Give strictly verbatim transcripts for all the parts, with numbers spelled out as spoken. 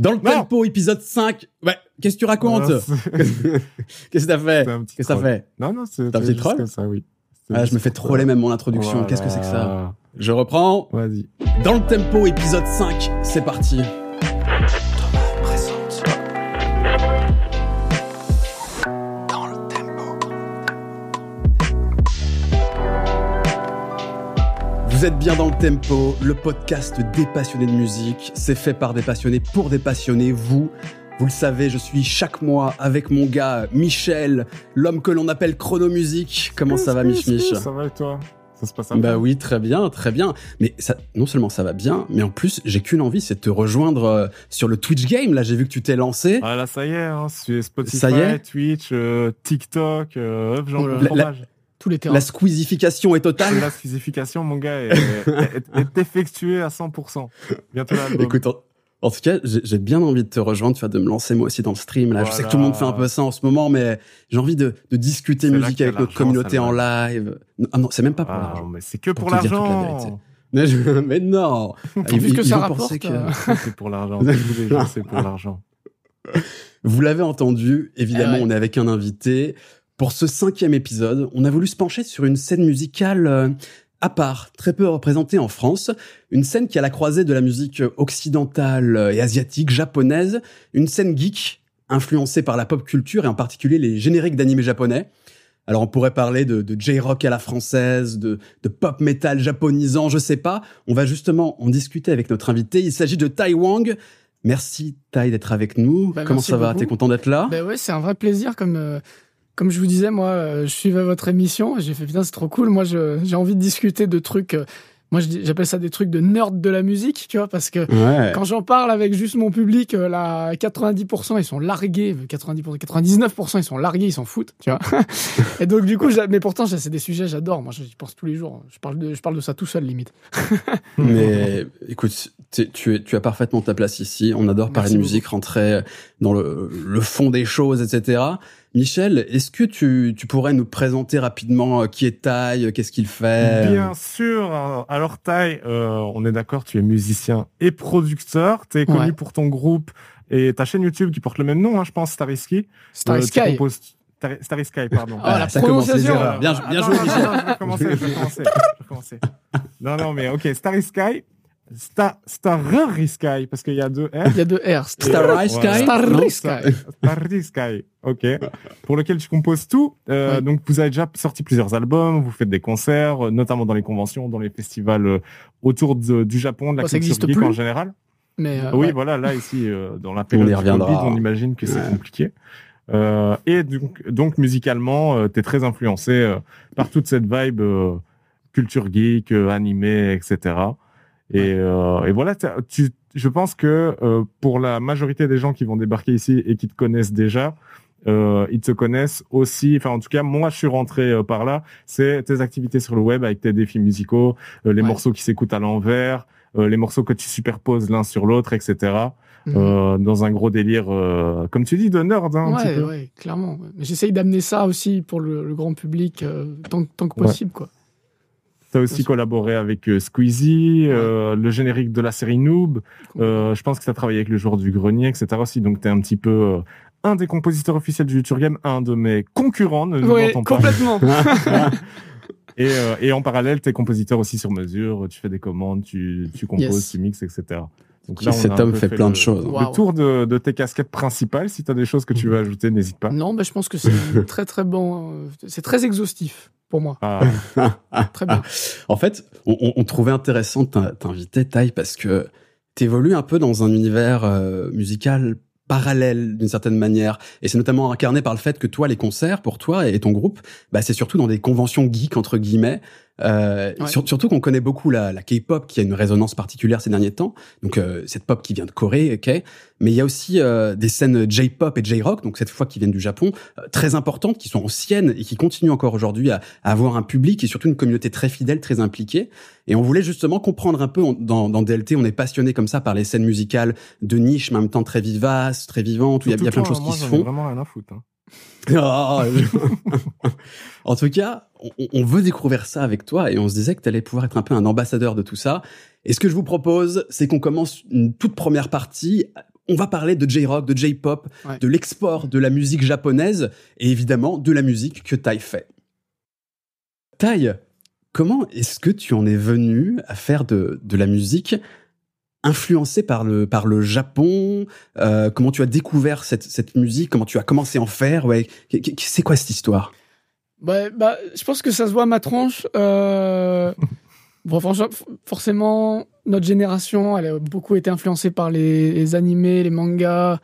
Dans le tempo, épisode cinq. Ouais, qu'est-ce que tu racontes? Qu'est-ce que t'as fait? Qu'est-ce que t'as fait? Non, non, c'est un petit troll comme ça, oui. Ah, je me fais troller même mon introduction. Voilà. Qu'est-ce que c'est que ça? Je reprends. Vas-y. Dans le tempo, épisode cinq, c'est parti. Thomann présente. Dans le tempo. Vous êtes bien dans le tempo, le podcast des passionnés de musique. C'est fait par des passionnés pour des passionnés, vous. Vous le savez, je suis chaque mois avec mon gars Michel, l'homme que l'on appelle Chronomusique. Comment ça va, Mich Mich? Ça va et toi? Ça se passe à Bah oui, très bien, très bien. Mais ça, non seulement ça va bien, mais en plus, j'ai qu'une envie, c'est de te rejoindre sur le Twitch Game. Là, j'ai vu que tu t'es lancé. Ah là, ça y est, hein, c'est Spotify, ça y est. Twitch, euh, TikTok, euh, genre le fromage. Tous les terrains. La squeezification est totale. La squeezification, mon gars, est, est, est effectuée à cent pour cent. Bientôt l'album. Écoute, on... En tout cas, j'ai bien envie de te rejoindre, de me lancer moi aussi dans le stream. Là, voilà. Je sais que tout le monde fait un peu ça en ce moment, mais j'ai envie de, de discuter c'est musique avec notre communauté en live. Ah non, c'est même pas pour ah, l'argent. Mais c'est que pour, pour l'argent. Mais, je... mais non. Puisque ça rapporte. Que... c'est pour l'argent. C'est pour l'argent. Vous l'avez entendu, évidemment, eh ouais. On est avec un invité. Pour ce cinquième épisode, on a voulu se pencher sur une scène musicale... Euh... à part, très peu représentée en France, une scène qui a la croisée de la musique occidentale et asiatique, japonaise, une scène geek, influencée par la pop culture et en particulier les génériques d'animés japonais. Alors on pourrait parler de, de J-rock à la française, de, de pop metal japonisant, je sais pas. On va justement en discuter avec notre invité. Il s'agit de Taï Wang. Merci Taï d'être avec nous. Bah, Comment ça va? T'es content d'être là? Bah ouais, c'est un vrai plaisir comme... Euh... Comme je vous disais, moi, je suivais votre émission et j'ai fait « Putain, c'est trop cool, moi, je, j'ai envie de discuter de trucs... » Moi, j'appelle ça des trucs de nerd de la musique, tu vois, parce que ouais. Quand j'en parle avec juste mon public, là, quatre-vingt-dix pour cent, ils sont largués, quatre-vingt-dix pour cent, quatre-vingt-dix-neuf pour cent, ils sont largués, ils s'en foutent, tu vois. Et donc, du coup, j'a... mais pourtant, ça, c'est des sujets, j'adore. Moi, j'y pense tous les jours. Je parle de, je parle de ça tout seul, limite. Mais écoute, tu, es, tu as parfaitement ta place ici. On adore parler de musique, rentrer dans le, le fond des choses, et cetera. Michel, est-ce que tu, tu pourrais nous présenter rapidement qui est Taï, qu'est-ce qu'il fait? Bien sûr. Alors, Alors Taï, euh, on est d'accord, tu es musicien et producteur, tu es connu ouais. pour ton groupe et ta chaîne YouTube qui porte le même nom, hein, je pense, Starry Sky. Starry euh, Sky. Composes... Starry, Starry Sky, pardon. Ah, la ça commence les erreurs. Bien, bien ah, joué, non, Michel. Non, non, je vais commencer, je vais commencer, je vais commencer. Non, non, mais ok, Starry Sky, Star, Starry Sky, parce qu'il y a deux R. Il y a deux R. Starry Sky. Ouais. Starry Sky. Starry Sky, ok. Pour lequel tu composes tout. Euh, ouais. Donc, vous avez déjà sorti plusieurs albums, vous faites des concerts, notamment dans les conventions, dans les festivals autour de, du Japon, de la bah, culture geek plus, en général. Mais euh, oui, ouais. voilà, là, ici, euh, dans la période on, COVID, on imagine que ouais. c'est compliqué. Euh, et donc, donc musicalement, euh, t'es très influencé euh, par toute cette vibe euh, culture geek, euh, animé, et cetera. Et, euh, et voilà, tu, je pense que euh, pour la majorité des gens qui vont débarquer ici et qui te connaissent déjà, euh, ils te connaissent aussi. Enfin, en tout cas, moi, je suis rentré euh, par là. C'est tes activités sur le web avec tes défis musicaux, euh, les ouais. morceaux qui s'écoutent à l'envers, euh, les morceaux que tu superposes l'un sur l'autre, et cetera. Mmh. Euh, dans un gros délire, euh, comme tu dis, de nerd. Hein, ouais, un petit peu. Ouais, clairement. J'essaye d'amener ça aussi pour le, le grand public euh, tant, tant que possible, ouais. quoi. T'as aussi collaboré avec euh, Squeezie, euh, le générique de la série Noob. Euh, je pense que t'as travaillé avec le Joueur du Grenier, et cetera aussi. Donc t'es un petit peu euh, un des compositeurs officiels du Future Game, un de mes concurrents. Ne oui, complètement. Pas. et, euh, et en parallèle, t'es compositeur aussi sur mesure. Tu fais des commandes, tu, tu composes, yes. tu mixes, et cetera. Donc là, cet homme fait, fait plein le, de choses. Le wow. tour de, de tes casquettes principales. Si t'as des choses que tu veux ajouter, n'hésite pas. Non, bah, je pense que c'est très très bon. C'est très exhaustif. Pour moi. Ah. Très bien. En fait, on, on trouvait intéressant de t'inviter, Taï, parce que t'évolues un peu dans un univers euh, musical parallèle, d'une certaine manière. Et c'est notamment incarné par le fait que toi, les concerts, pour toi et ton groupe, bah, c'est surtout dans des conventions geeks, entre guillemets. Euh, ouais. sur, surtout qu'on connaît beaucoup la, la K-pop, qui a une résonance particulière ces derniers temps. Donc, euh, cette pop qui vient de Corée, ok. Mais il y a aussi euh, des scènes J-pop et J-rock, donc cette fois qui viennent du Japon, euh, très importantes, qui sont anciennes et qui continuent encore aujourd'hui à, à avoir un public et surtout une communauté très fidèle, très impliquée. Et on voulait justement comprendre un peu, on, dans, dans D L T, on est passionné comme ça par les scènes musicales de niche, mais en même temps très vivaces, très vivantes, où il y a, y a plein de choses moi, qui se font. Vraiment rien à foutre, hein. Oh, je... En tout cas, on, on veut découvrir ça avec toi et on se disait que tu allais pouvoir être un peu un ambassadeur de tout ça. Et ce que je vous propose, c'est qu'on commence une toute première partie on va parler de J-Rock, de J-Pop, ouais. de l'export de la musique japonaise et évidemment de la musique que Taï fait. Taï, comment est-ce que tu en es venu à faire de, de la musique influencée par le, par le Japon? euh, Comment tu as découvert cette, cette musique? Comment tu as commencé à en faire? ouais. C'est quoi cette histoire? bah, bah, Je pense que ça se voit à ma tronche. Euh... Bon, franchement, forcément, notre génération, elle a beaucoup été influencée par les, les animés, les mangas.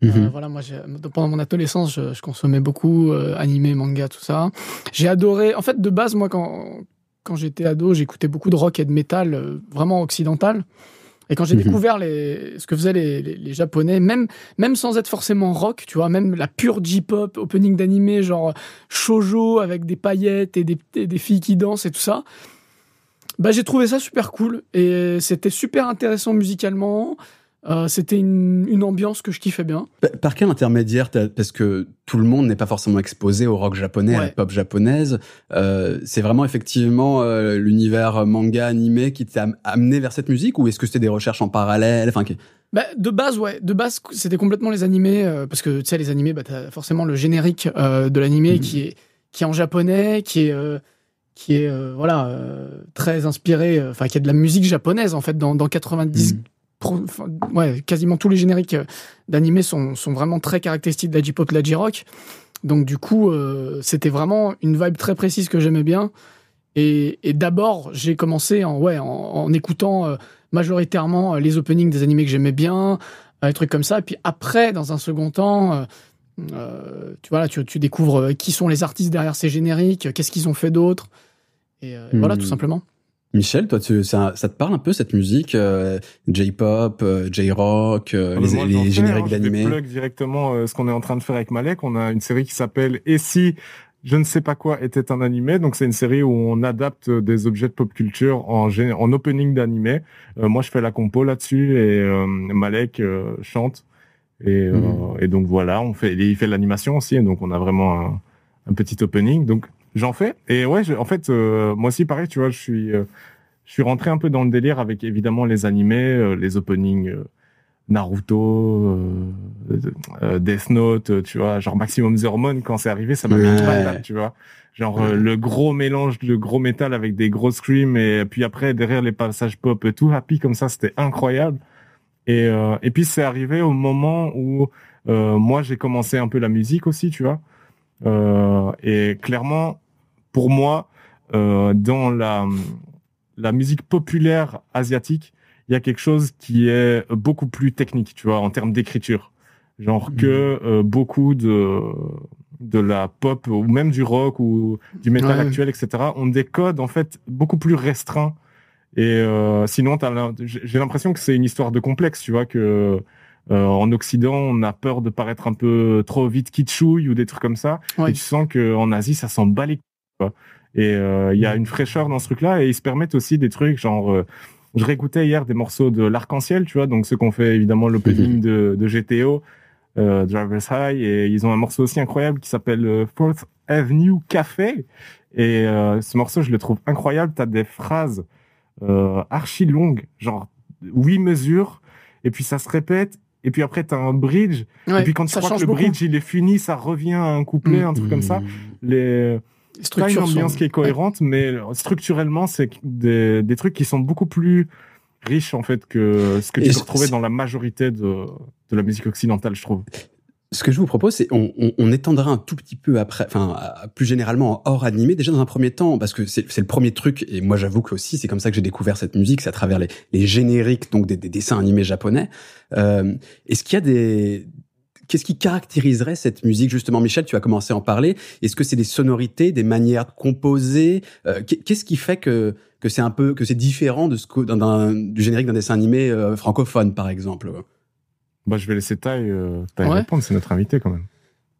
Mmh. Euh, voilà, moi, j'ai, pendant mon adolescence, je, je consommais beaucoup euh, animés, mangas, tout ça. J'ai adoré. En fait, de base, moi, quand, quand j'étais ado, j'écoutais beaucoup de rock et de métal, euh, vraiment occidental. Et quand j'ai mmh. découvert les, ce que faisaient les, les, les Japonais, même, même sans être forcément rock, tu vois, même la pure J-pop, opening d'animé, genre shoujo avec des paillettes et des, et des filles qui dansent et tout ça. Bah, j'ai trouvé ça super cool et c'était super intéressant musicalement. Euh, c'était une, une ambiance que je kiffais bien. Par quel intermédiaire? Parce que tout le monde n'est pas forcément exposé au rock japonais, ouais. à la pop japonaise. Euh, c'est vraiment effectivement euh, l'univers manga animé qui t'a amené vers cette musique, ou est-ce que c'était des recherches en parallèle? Enfin, okay. bah, de base, ouais. De base, c'était complètement les animés euh, parce que tu sais, les animés, bah, t'as forcément le générique euh, de l'animé mmh. qui est qui est en japonais, qui est euh, qui est euh, voilà euh, très inspiré, enfin euh, qui a de la musique japonaise en fait dans dans quatre-vingt-dix mmh. pro, ouais quasiment tous les génériques euh, d'animés sont sont vraiment très caractéristiques de la J-pop, de la J-rock, donc du coup euh, c'était vraiment une vibe très précise que j'aimais bien, et et d'abord j'ai commencé en ouais en, en écoutant euh, majoritairement les openings des animés que j'aimais bien, euh, des trucs comme ça, et puis après dans un second temps euh, Euh, tu vois là, tu, tu découvres qui sont les artistes derrière ces génériques, qu'est-ce qu'ils ont fait d'autre, et, euh, et mmh. voilà, tout simplement. Michel, toi, tu, ça, ça te parle un peu cette musique euh, J-pop, euh, J-rock, euh, les, moi, les génériques fais, hein, d'animé. Je plug directement euh, ce qu'on est en train de faire avec Malek. On a une série qui s'appelle Et si je ne sais pas quoi était un animé. Donc c'est une série où on adapte des objets de pop culture en, gé- en opening d'animé. Euh, moi, je fais la compo là-dessus et euh, Malek euh, chante. Et, euh, mmh. et donc voilà, on fait, il fait de l'animation aussi, donc on a vraiment un, un petit opening, donc j'en fais. Et ouais, je, en fait, euh, moi aussi, pareil, tu vois, je suis, euh, je suis rentré un peu dans le délire avec évidemment les animés, euh, les openings euh, Naruto, euh, euh, Death Note, euh, tu vois, genre Maximum the Hormone, quand c'est arrivé, ça m'a ouais. mis une patate, tu vois. Genre ouais. euh, le gros mélange de gros métal avec des gros screams, et puis après, derrière les passages pop, tout happy comme ça, c'était incroyable. Et, euh, et puis c'est arrivé au moment où euh, moi j'ai commencé un peu la musique aussi, tu vois. Euh, et clairement, pour moi, euh, dans la, la musique populaire asiatique, il y a quelque chose qui est beaucoup plus technique, tu vois, en termes d'écriture. Genre mmh. que euh, beaucoup de, de la pop, ou même du rock, ou du métal ouais. actuel, et cetera, ont des codes en fait beaucoup plus restreints. Et euh, sinon, t'as, j'ai l'impression que c'est une histoire de complexe, tu vois, que euh, en Occident, on a peur de paraître un peu trop vite kitschouille ou des trucs comme ça. Ouais. Et tu sens qu'en Asie, ça s'en bat les couilles, quoi. Et il euh, y a une fraîcheur dans ce truc-là, et ils se permettent aussi des trucs genre... Euh, je réécoutais hier des morceaux de l'arc-en-ciel, tu vois, donc ceux qu'on fait évidemment l'opening de, de G T O, euh, Driver's High, et ils ont un morceau aussi incroyable qui s'appelle euh, Fourth Avenue Café. Et euh, ce morceau, je le trouve incroyable, t'as des phrases... Euh, archi longue, genre huit mesures, et puis ça se répète, et puis après t'as un bridge, ouais, et puis quand tu crois que le beaucoup. bridge il est fini, ça revient à un couplet, mmh, un truc mmh. comme ça. Les... T'as une ambiance sont... qui est cohérente, ouais. mais structurellement, c'est des, des trucs qui sont beaucoup plus riches en fait que ce que tu et peux retrouver dans la majorité de, de la musique occidentale, je trouve. Ce que je vous propose, c'est on, on, on étendra un tout petit peu après, enfin plus généralement hors animé, déjà dans un premier temps, parce que c'est, c'est le premier truc, et moi j'avoue que aussi c'est comme ça que j'ai découvert cette musique, c'est à travers les, les génériques donc des, des dessins animés japonais. Euh, est-ce qu'il y a des... Qu'est-ce qui caractériserait cette musique? Justement, Michel, tu as commencé à en parler. Est-ce que c'est des sonorités, des manières de composer? euh, Qu'est-ce qui fait que, que c'est un peu que c'est différent de ce que, d'un, d'un, du générique d'un dessin animé euh, francophone, par exemple? Bah, je vais laisser Taï euh, ouais. répondre, c'est notre invité quand même.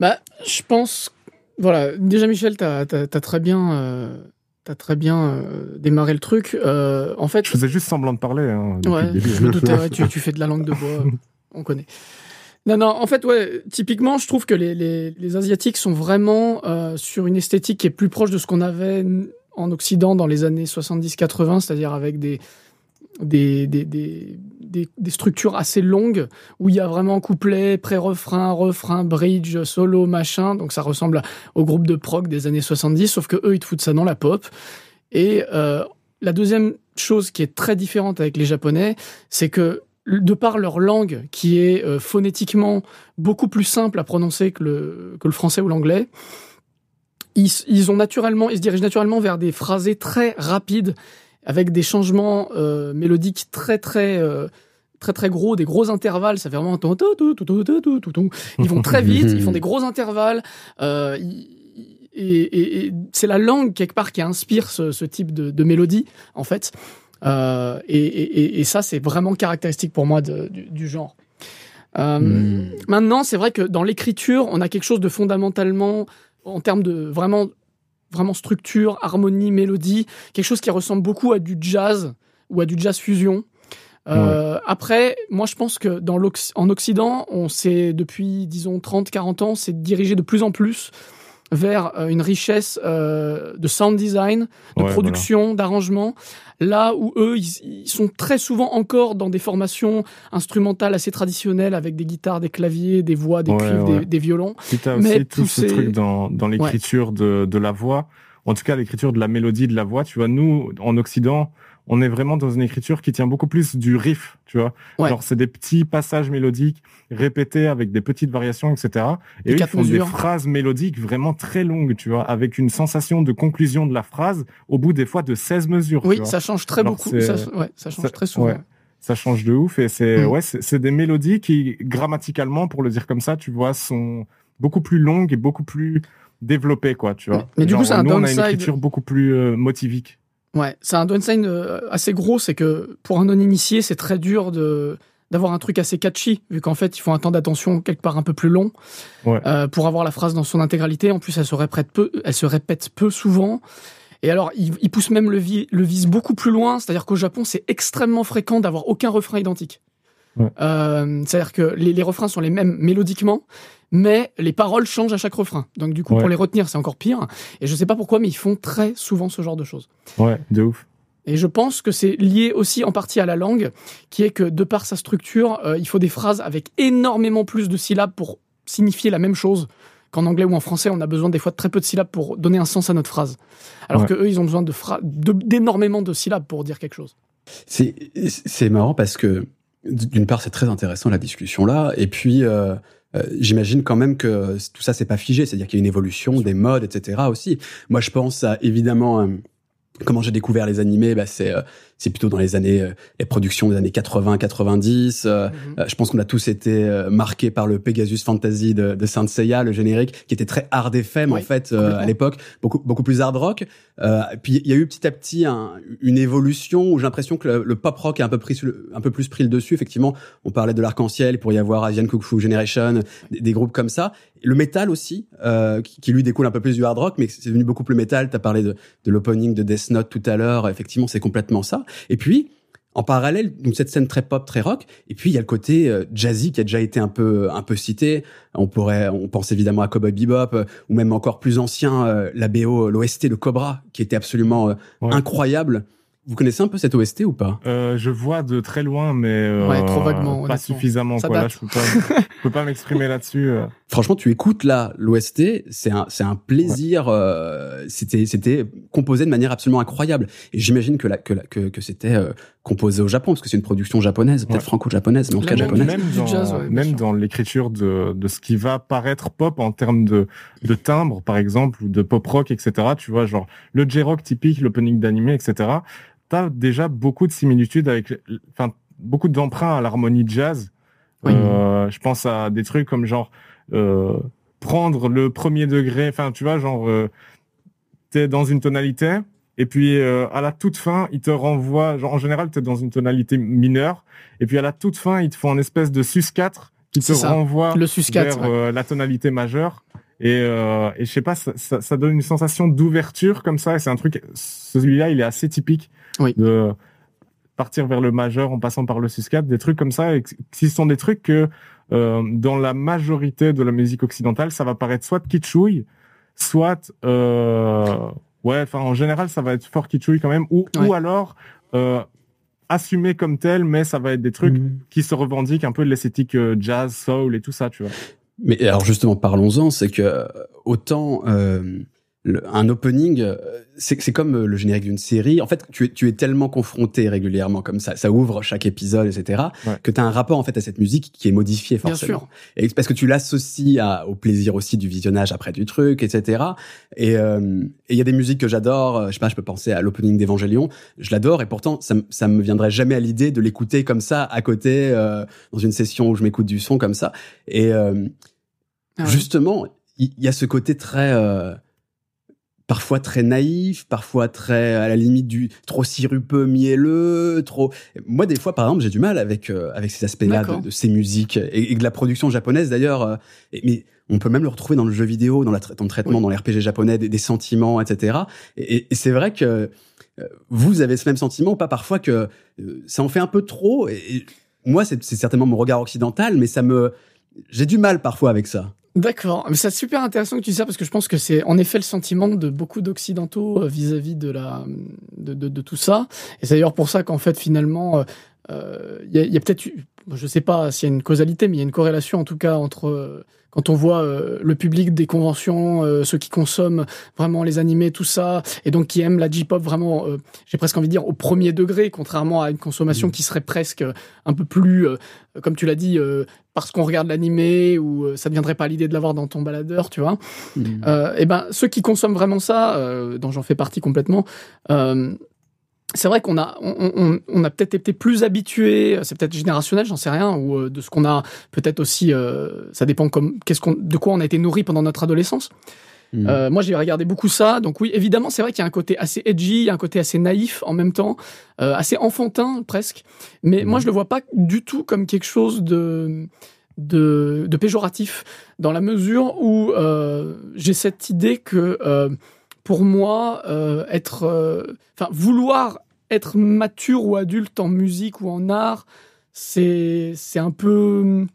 Bah, je pense... Voilà, déjà Michel, t'as, t'as, t'as très bien, euh, t'as très bien euh, démarré le truc. Euh, en fait, je faisais juste semblant de parler. Hein, ouais, je me doutais, ouais, tu, tu fais de la langue de bois, on connaît. Non, non, en fait, ouais, typiquement, je trouve que les, les, les Asiatiques sont vraiment euh, sur une esthétique qui est plus proche de ce qu'on avait en Occident dans les années soixante-dix quatre-vingts, c'est-à-dire avec des... des, des, des, des, des structures assez longues où il y a vraiment couplet, pré-refrain, refrain, bridge, solo, machin. Donc ça ressemble au groupe de prog des années soixante-dix, sauf que eux ils te foutent ça dans la pop. Et euh, la deuxième chose qui est très différente avec les Japonais, c'est que de par leur langue qui est euh, phonétiquement beaucoup plus simple à prononcer que le, que le français ou l'anglais, ils, ils ont naturellement, ils se dirigent naturellement vers des phrasés très rapides avec des changements euh, mélodiques très très euh, très très gros, des gros intervalles, ça fait vraiment tout tout tout tout tout tout tout. Ils vont très vite, ils font des gros intervalles. Euh, ils, Et, et, et c'est la langue quelque part qui inspire ce, ce type de, de mélodie en fait, euh, et, et, et ça c'est vraiment caractéristique pour moi de, du, du genre. Euh, mmh. Maintenant c'est vrai que dans l'écriture on a quelque chose de fondamentalement en termes de vraiment vraiment structure, harmonie, mélodie, quelque chose qui ressemble beaucoup à du jazz ou à du jazz fusion. Euh, ouais. Après, moi je pense que dans l'Occ- en Occident on s'est depuis disons trente à quarante ans s'est dirigé de plus en plus vers une richesse euh, de sound design, de ouais, production, voilà. d'arrangement, là où eux, ils, ils sont très souvent encore dans des formations instrumentales assez traditionnelles, avec des guitares, des claviers, des voix, des ouais, cuivres, ouais. Des, des violons. Puis t'as mais aussi tout ces... ce truc dans, dans l'écriture ouais. de, de la voix, en tout cas l'écriture de la mélodie de la voix. Tu vois, nous, en Occident, on est vraiment dans une écriture qui tient beaucoup plus du riff, tu vois. Ouais. Alors, c'est des petits passages mélodiques répétés avec des petites variations, et cetera. Et des eux, ils font mesures. Des phrases mélodiques vraiment très longues, tu vois, avec une sensation de conclusion de la phrase au bout des fois de seize mesures. Oui, tu vois. Ça change très Alors, beaucoup. Ça, ouais, ça change ça, très souvent. Ouais. Ça change de ouf. Et c'est, mmh. ouais, c'est, c'est des mélodies qui, grammaticalement, pour le dire comme ça, tu vois, sont beaucoup plus longues et beaucoup plus développées, quoi, tu vois. Mais, mais du Genre, coup, c'est un nous, downside. On a une écriture beaucoup plus euh, motivique. Ouais, c'est un downside assez gros, c'est que pour un non-initié, c'est très dur de d'avoir un truc assez catchy, vu qu'en fait, il faut un temps d'attention quelque part un peu plus long ouais. euh, pour avoir la phrase dans son intégralité. En plus, elle se répète peu, elle se répète peu souvent. Et alors, ils il poussent même le, vi, le vice beaucoup plus loin, c'est-à-dire qu'au Japon, c'est extrêmement fréquent d'avoir aucun refrain identique. Ouais. Euh, c'est-à-dire que les, les refrains sont les mêmes mélodiquement, mais les paroles changent à chaque refrain. Donc du coup, ouais. pour les retenir, c'est encore pire. Et je sais pas pourquoi, mais ils font très souvent ce genre de choses. Ouais, de ouf. Et je pense que c'est lié aussi en partie à la langue, qui est que de par sa structure, euh, il faut des phrases avec énormément plus de syllabes pour signifier la même chose qu'en anglais ou en français. On a besoin des fois de très peu de syllabes pour donner un sens à notre phrase. Alors ouais. que eux, ils ont besoin de fra- de, d'énormément de syllabes pour dire quelque chose. C'est, c'est marrant parce que d'une part, c'est très intéressant la discussion là, et puis euh, euh, j'imagine quand même que tout ça c'est pas figé, c'est-à-dire qu'il y a une évolution des modes, et cetera aussi. Moi, je pense à évidemment euh, comment j'ai découvert les animés, bah c'est euh, c'est plutôt dans les années euh, les productions des années quatre-vingts quatre-vingt-dix. Euh, mm-hmm. euh, je pense qu'on a tous été euh, marqués par le Pegasus Fantasy de, de Saint Seiya, le générique qui était très hard F M oui, en fait euh, à l'époque, beaucoup beaucoup plus hard rock. Euh, puis il y a eu petit à petit un, une évolution où j'ai l'impression que le, le pop rock a un peu pris un peu plus pris le dessus. Effectivement, on parlait de l'arc-en-ciel, pour y avoir Asian Kung Fu Generation, des, des groupes comme ça. Le métal aussi, euh, qui, qui lui découle un peu plus du hard rock, mais c'est devenu beaucoup plus métal. T'as parlé de, de l'opening de Death Note tout à l'heure. Effectivement, c'est complètement ça. Et puis, en parallèle, donc cette scène très pop, très rock. Et puis, il y a le côté euh, jazzy qui a déjà été un peu, un peu cité. On pourrait, on pense évidemment à Cowboy Bebop, euh, ou même encore plus ancien, euh, la B O, l'O S T de Cobra, qui était absolument euh, ouais. incroyable. Vous connaissez un peu cette O S T ou pas ? euh, Je vois de très loin, mais euh, ouais, trop vaguement, pas suffisamment. Ça quoi. Date. Là, je peux pas, je peux pas m'exprimer là-dessus. Euh. Franchement, tu écoutes là l'O S T, c'est un, c'est un plaisir. Ouais. Euh, c'était, c'était composé de manière absolument incroyable. Et j'imagine que la, que, la, que, que c'était euh, composé au Japon, parce que c'est une production japonaise, peut-être ouais. franco-japonaise, mais en tout cas japonaise. Même dans, jazz, ouais, même dans l'écriture de, de ce qui va paraître pop en termes de, de timbre, par exemple, ou de pop rock, et cetera. Tu vois, genre le J-rock typique, l'opening d'anime, et cetera. T'as déjà beaucoup de similitudes avec, enfin, beaucoup d'emprunts à l'harmonie jazz. Oui. Euh, je pense à des trucs comme genre, euh, prendre le premier degré, enfin, tu vois, genre, euh, t'es dans une tonalité, et puis, euh, à la toute fin, ils te renvoient, genre, en général, t'es dans une tonalité mineure, et puis à la toute fin, ils te font un espèce de sus quatre qui te C'est renvoie le sus quatre, vers ouais. euh, la tonalité majeure. Et, euh, et je sais pas, ça, ça, ça donne une sensation d'ouverture comme ça. Et c'est un truc, celui-là, il est assez typique oui. de partir vers le majeur en passant par le sus quatre, des trucs comme ça. Et ce sont des trucs que euh, dans la majorité de la musique occidentale, ça va paraître soit kitschouille, soit euh, ouais, enfin en général, ça va être fort kitschouille quand même, ou ouais. ou alors euh, assumés comme tels, mais ça va être des trucs mmh. qui se revendiquent un peu de l'esthétique jazz, soul et tout ça, tu vois. Mais alors justement, parlons-en, c'est que autant euh, le, un opening, c'est, c'est comme le générique d'une série. En fait, tu es, tu es tellement confronté régulièrement comme ça, ça ouvre chaque épisode, et cetera, ouais. que tu as un rapport en fait à cette musique qui est modifié forcément. Bien sûr. Et parce que tu l'associes à, au plaisir aussi du visionnage après du truc, et cetera. Et euh, et il y a des musiques que j'adore. Je sais pas, je peux penser à l'opening d'Evangelion. Je l'adore et pourtant ça, ça me viendrait jamais à l'idée de l'écouter comme ça à côté euh, dans une session où je m'écoute du son comme ça. Et euh, ah ouais. justement, il y, y a ce côté très, euh, parfois très naïf, parfois très à la limite du trop sirupeux, mielleux, trop. Moi, des fois, par exemple, j'ai du mal avec euh, avec ces aspects-là de, de ces musiques et, et de la production japonaise d'ailleurs. Euh, et, mais on peut même le retrouver dans le jeu vidéo, dans, la tra- dans le traitement, oui. dans les R P G japonais, des, des sentiments, et cetera. Et, et c'est vrai que euh, vous avez ce même sentiment, pas parfois que euh, ça en fait un peu trop. Et, et moi, c'est, c'est certainement mon regard occidental, mais ça me, j'ai du mal parfois avec ça. D'accord, mais c'est super intéressant que tu dises ça parce que je pense que c'est en effet le sentiment de beaucoup d'occidentaux vis-à-vis de la de de, de tout ça. Et c'est d'ailleurs pour ça qu'en fait finalement il euh, y a, y a peut-être, je sais pas s'il y a une causalité, mais il y a une corrélation en tout cas entre quand on voit euh, le public des conventions, euh, ceux qui consomment vraiment les animés, tout ça, et donc qui aiment la J-pop vraiment, euh, j'ai presque envie de dire, au premier degré, contrairement à une consommation qui serait presque un peu plus, euh, comme tu l'as dit, euh, parce qu'on regarde l'animé, ou euh, ça ne viendrait pas à l'idée de l'avoir dans ton baladeur, tu vois. Mmh. Euh, et ben, ceux qui consomment vraiment ça, euh, dont j'en fais partie complètement, euh, c'est vrai qu'on a, on, on, on a peut-être été plus habitué, c'est peut-être générationnel, j'en sais rien, ou de ce qu'on a peut-être aussi, euh, ça dépend comme, qu'est-ce qu'on, de quoi on a été nourri pendant notre adolescence. Mmh. Euh, moi, j'ai regardé beaucoup ça, donc oui, évidemment, c'est vrai qu'il y a un côté assez edgy, un côté assez naïf en même temps, euh, assez enfantin presque, mais mmh. moi, je le vois pas du tout comme quelque chose de... de, de péjoratif, dans la mesure où euh, j'ai cette idée que... Euh, pour moi, euh, être, enfin, euh, vouloir être mature ou adulte en musique ou en art, c'est, c'est un peu,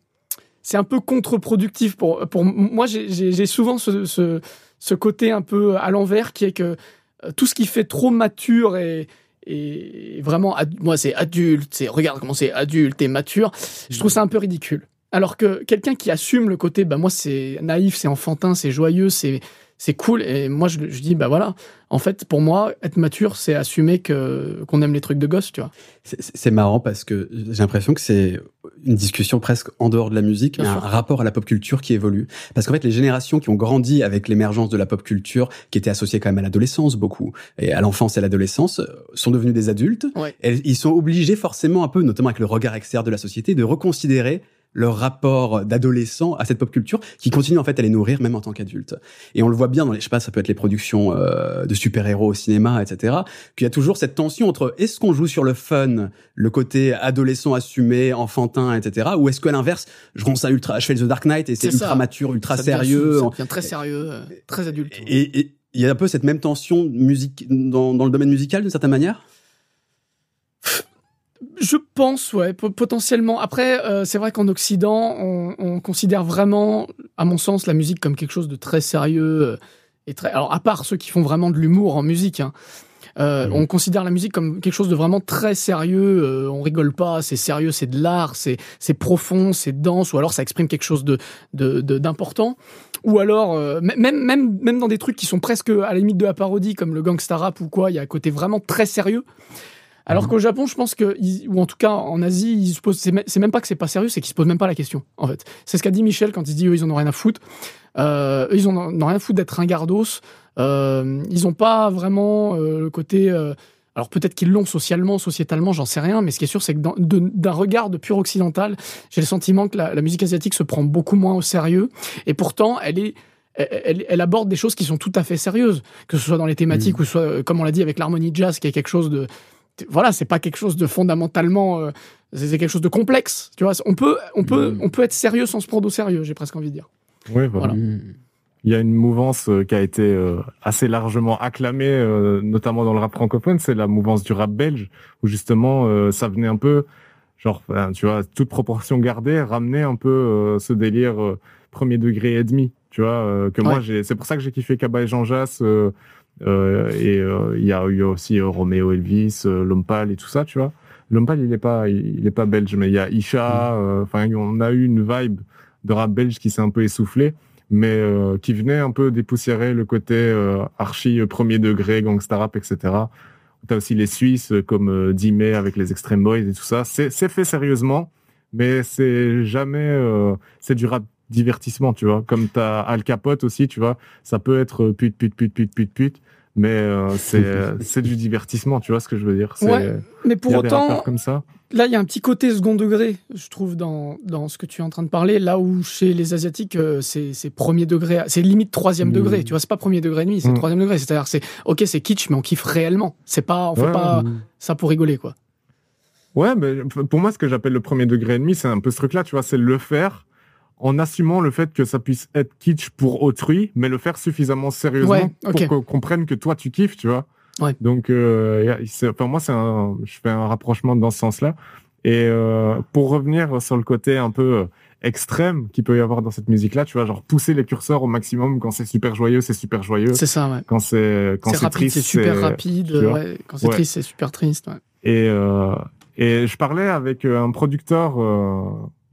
c'est un peu contre-productif pour, pour moi. J'ai, j'ai, j'ai souvent ce, ce, ce côté un peu à l'envers qui est que euh, tout ce qui fait trop mature et, et vraiment, ad- moi, c'est adulte, c'est regarde comment c'est adulte et mature. Je trouve ça un peu ridicule. Alors que quelqu'un qui assume le côté, bah moi, c'est naïf, c'est enfantin, c'est joyeux, c'est c'est cool. Et moi, je, je dis, bah voilà, en fait, pour moi, être mature, c'est assumer que, qu'on aime les trucs de gosse, tu vois. C'est, c'est marrant parce que j'ai l'impression que c'est une discussion presque en dehors de la musique, mais un rapport à la pop culture qui évolue. Parce qu'en fait, les générations qui ont grandi avec l'émergence de la pop culture, qui était associée quand même à l'adolescence beaucoup, et à l'enfance et à l'adolescence, sont devenus des adultes. Ouais. Et ils sont obligés forcément un peu, notamment avec le regard externe de la société, de reconsidérer leur rapport d'adolescent à cette pop culture qui continue en fait à les nourrir même en tant qu'adulte. Et on le voit bien dans les, je sais pas, ça peut être les productions euh, de super-héros au cinéma, et cetera, qu'il y a toujours cette tension entre est-ce qu'on joue sur le fun, le côté adolescent assumé, enfantin, et cetera, ou est-ce que à l'inverse, je rends ça ultra, je fais The Dark Knight et c'est, c'est ultra ça. Mature, ultra ça sérieux. Devient, ça devient très sérieux, euh, très adulte. Et, et il y a un peu cette même tension musique, dans, dans le domaine musical d'une certaine manière? Je pense, ouais, potentiellement. Après, euh, c'est vrai qu'en Occident, on, on considère vraiment, à mon sens, la musique comme quelque chose de très sérieux et très. Alors, à part ceux qui font vraiment de l'humour en musique, hein, euh, mmh. on considère la musique comme quelque chose de vraiment très sérieux. Euh, on rigole pas, c'est sérieux, c'est de l'art, c'est c'est profond, c'est dense, ou alors ça exprime quelque chose de de, de d'important. Ou alors, euh, même même même dans des trucs qui sont presque à la limite de la parodie, comme le gangsta rap ou quoi, il y a un côté vraiment très sérieux. Alors qu'au Japon, je pense que, ou en tout cas en Asie, ils se posent, c'est même pas que c'est pas sérieux, c'est qu'ils se posent même pas la question, en fait. C'est ce qu'a dit Michel quand il dit, eux, ils en ont rien à foutre. Euh, eux, ils en ont rien à foutre d'être ringardos. Euh, ils ont pas vraiment euh, le côté, euh, alors peut-être qu'ils l'ont socialement, sociétalement, j'en sais rien, mais ce qui est sûr, c'est que dans, de, d'un regard de pur occidental, j'ai le sentiment que la, la musique asiatique se prend beaucoup moins au sérieux. Et pourtant, elle est, Elle, elle aborde des choses qui sont tout à fait sérieuses. Que ce soit dans les thématiques, mmh. ou soit, comme on l'a dit, avec l'harmonie jazz, qui est quelque chose de, voilà, c'est pas quelque chose de fondamentalement, euh, c'est quelque chose de complexe, tu vois. On peut, on peut, on peut être sérieux sans se prendre au sérieux, j'ai presque envie de dire. Oui, voilà. Il y a une mouvance qui a été euh, assez largement acclamée, euh, notamment dans le rap francophone, c'est la mouvance du rap belge, où justement, euh, ça venait un peu, genre, ben, tu vois, toute proportion gardée, ramener un peu euh, ce délire euh, premier degré et demi, tu vois, euh, que ouais. moi, j'ai, c'est pour ça que j'ai kiffé Kaba et Jean Jass. Euh, Euh, et il euh, y a eu aussi euh, Roméo Elvis, euh, L'Homme Pâle et tout ça, tu vois. L'Ompal, il est pas, il est pas belge, mais il y a Isha. Enfin, euh, on a eu une vibe de rap belge qui s'est un peu essoufflée, mais euh, qui venait un peu dépoussiérer le côté euh, archi premier degré, gangsta rap, et cetera. T'as aussi les Suisses comme euh, Dimé avec les Extreme Boys et tout ça. C'est, c'est fait sérieusement, mais c'est jamais, euh, c'est du rap divertissement, tu vois. Comme t'as Al Capote aussi, tu vois. Ça peut être pute, pute, pute, pute, pute, pute. Mais euh, c'est, c'est du divertissement, tu vois ce que je veux dire. C'est, ouais, mais pour autant, comme ça. Là, il y a un petit côté second degré, je trouve, dans, dans ce que tu es en train de parler. Là où chez les Asiatiques, euh, c'est, c'est premier degré, c'est limite troisième degré. Mmh. Tu vois, c'est pas premier degré et demi, c'est mmh. troisième degré. C'est-à-dire, c'est ok, c'est kitsch, mais on kiffe réellement. C'est pas, on fait ouais, pas mmh. ça pour rigoler, quoi. Ouais, mais pour moi, ce que j'appelle le premier degré et demi, c'est un peu ce truc-là, tu vois, c'est le faire en assumant le fait que ça puisse être kitsch pour autrui, mais le faire suffisamment sérieusement ouais, okay. pour qu'on comprenne que toi, tu kiffes, tu vois. Ouais. Donc, euh, c'est, enfin, moi, c'est un, je fais un rapprochement dans ce sens-là. Et euh, pour revenir sur le côté un peu extrême qu'il peut y avoir dans cette musique-là, tu vois, genre pousser les curseurs au maximum. Quand c'est super joyeux, c'est super joyeux. C'est ça, ouais. Quand c'est, quand c'est, c'est rapide, triste, c'est super c'est, rapide. Ouais. Quand c'est ouais. triste, c'est super triste. Ouais. Et, euh, et je parlais avec un producteur... Euh,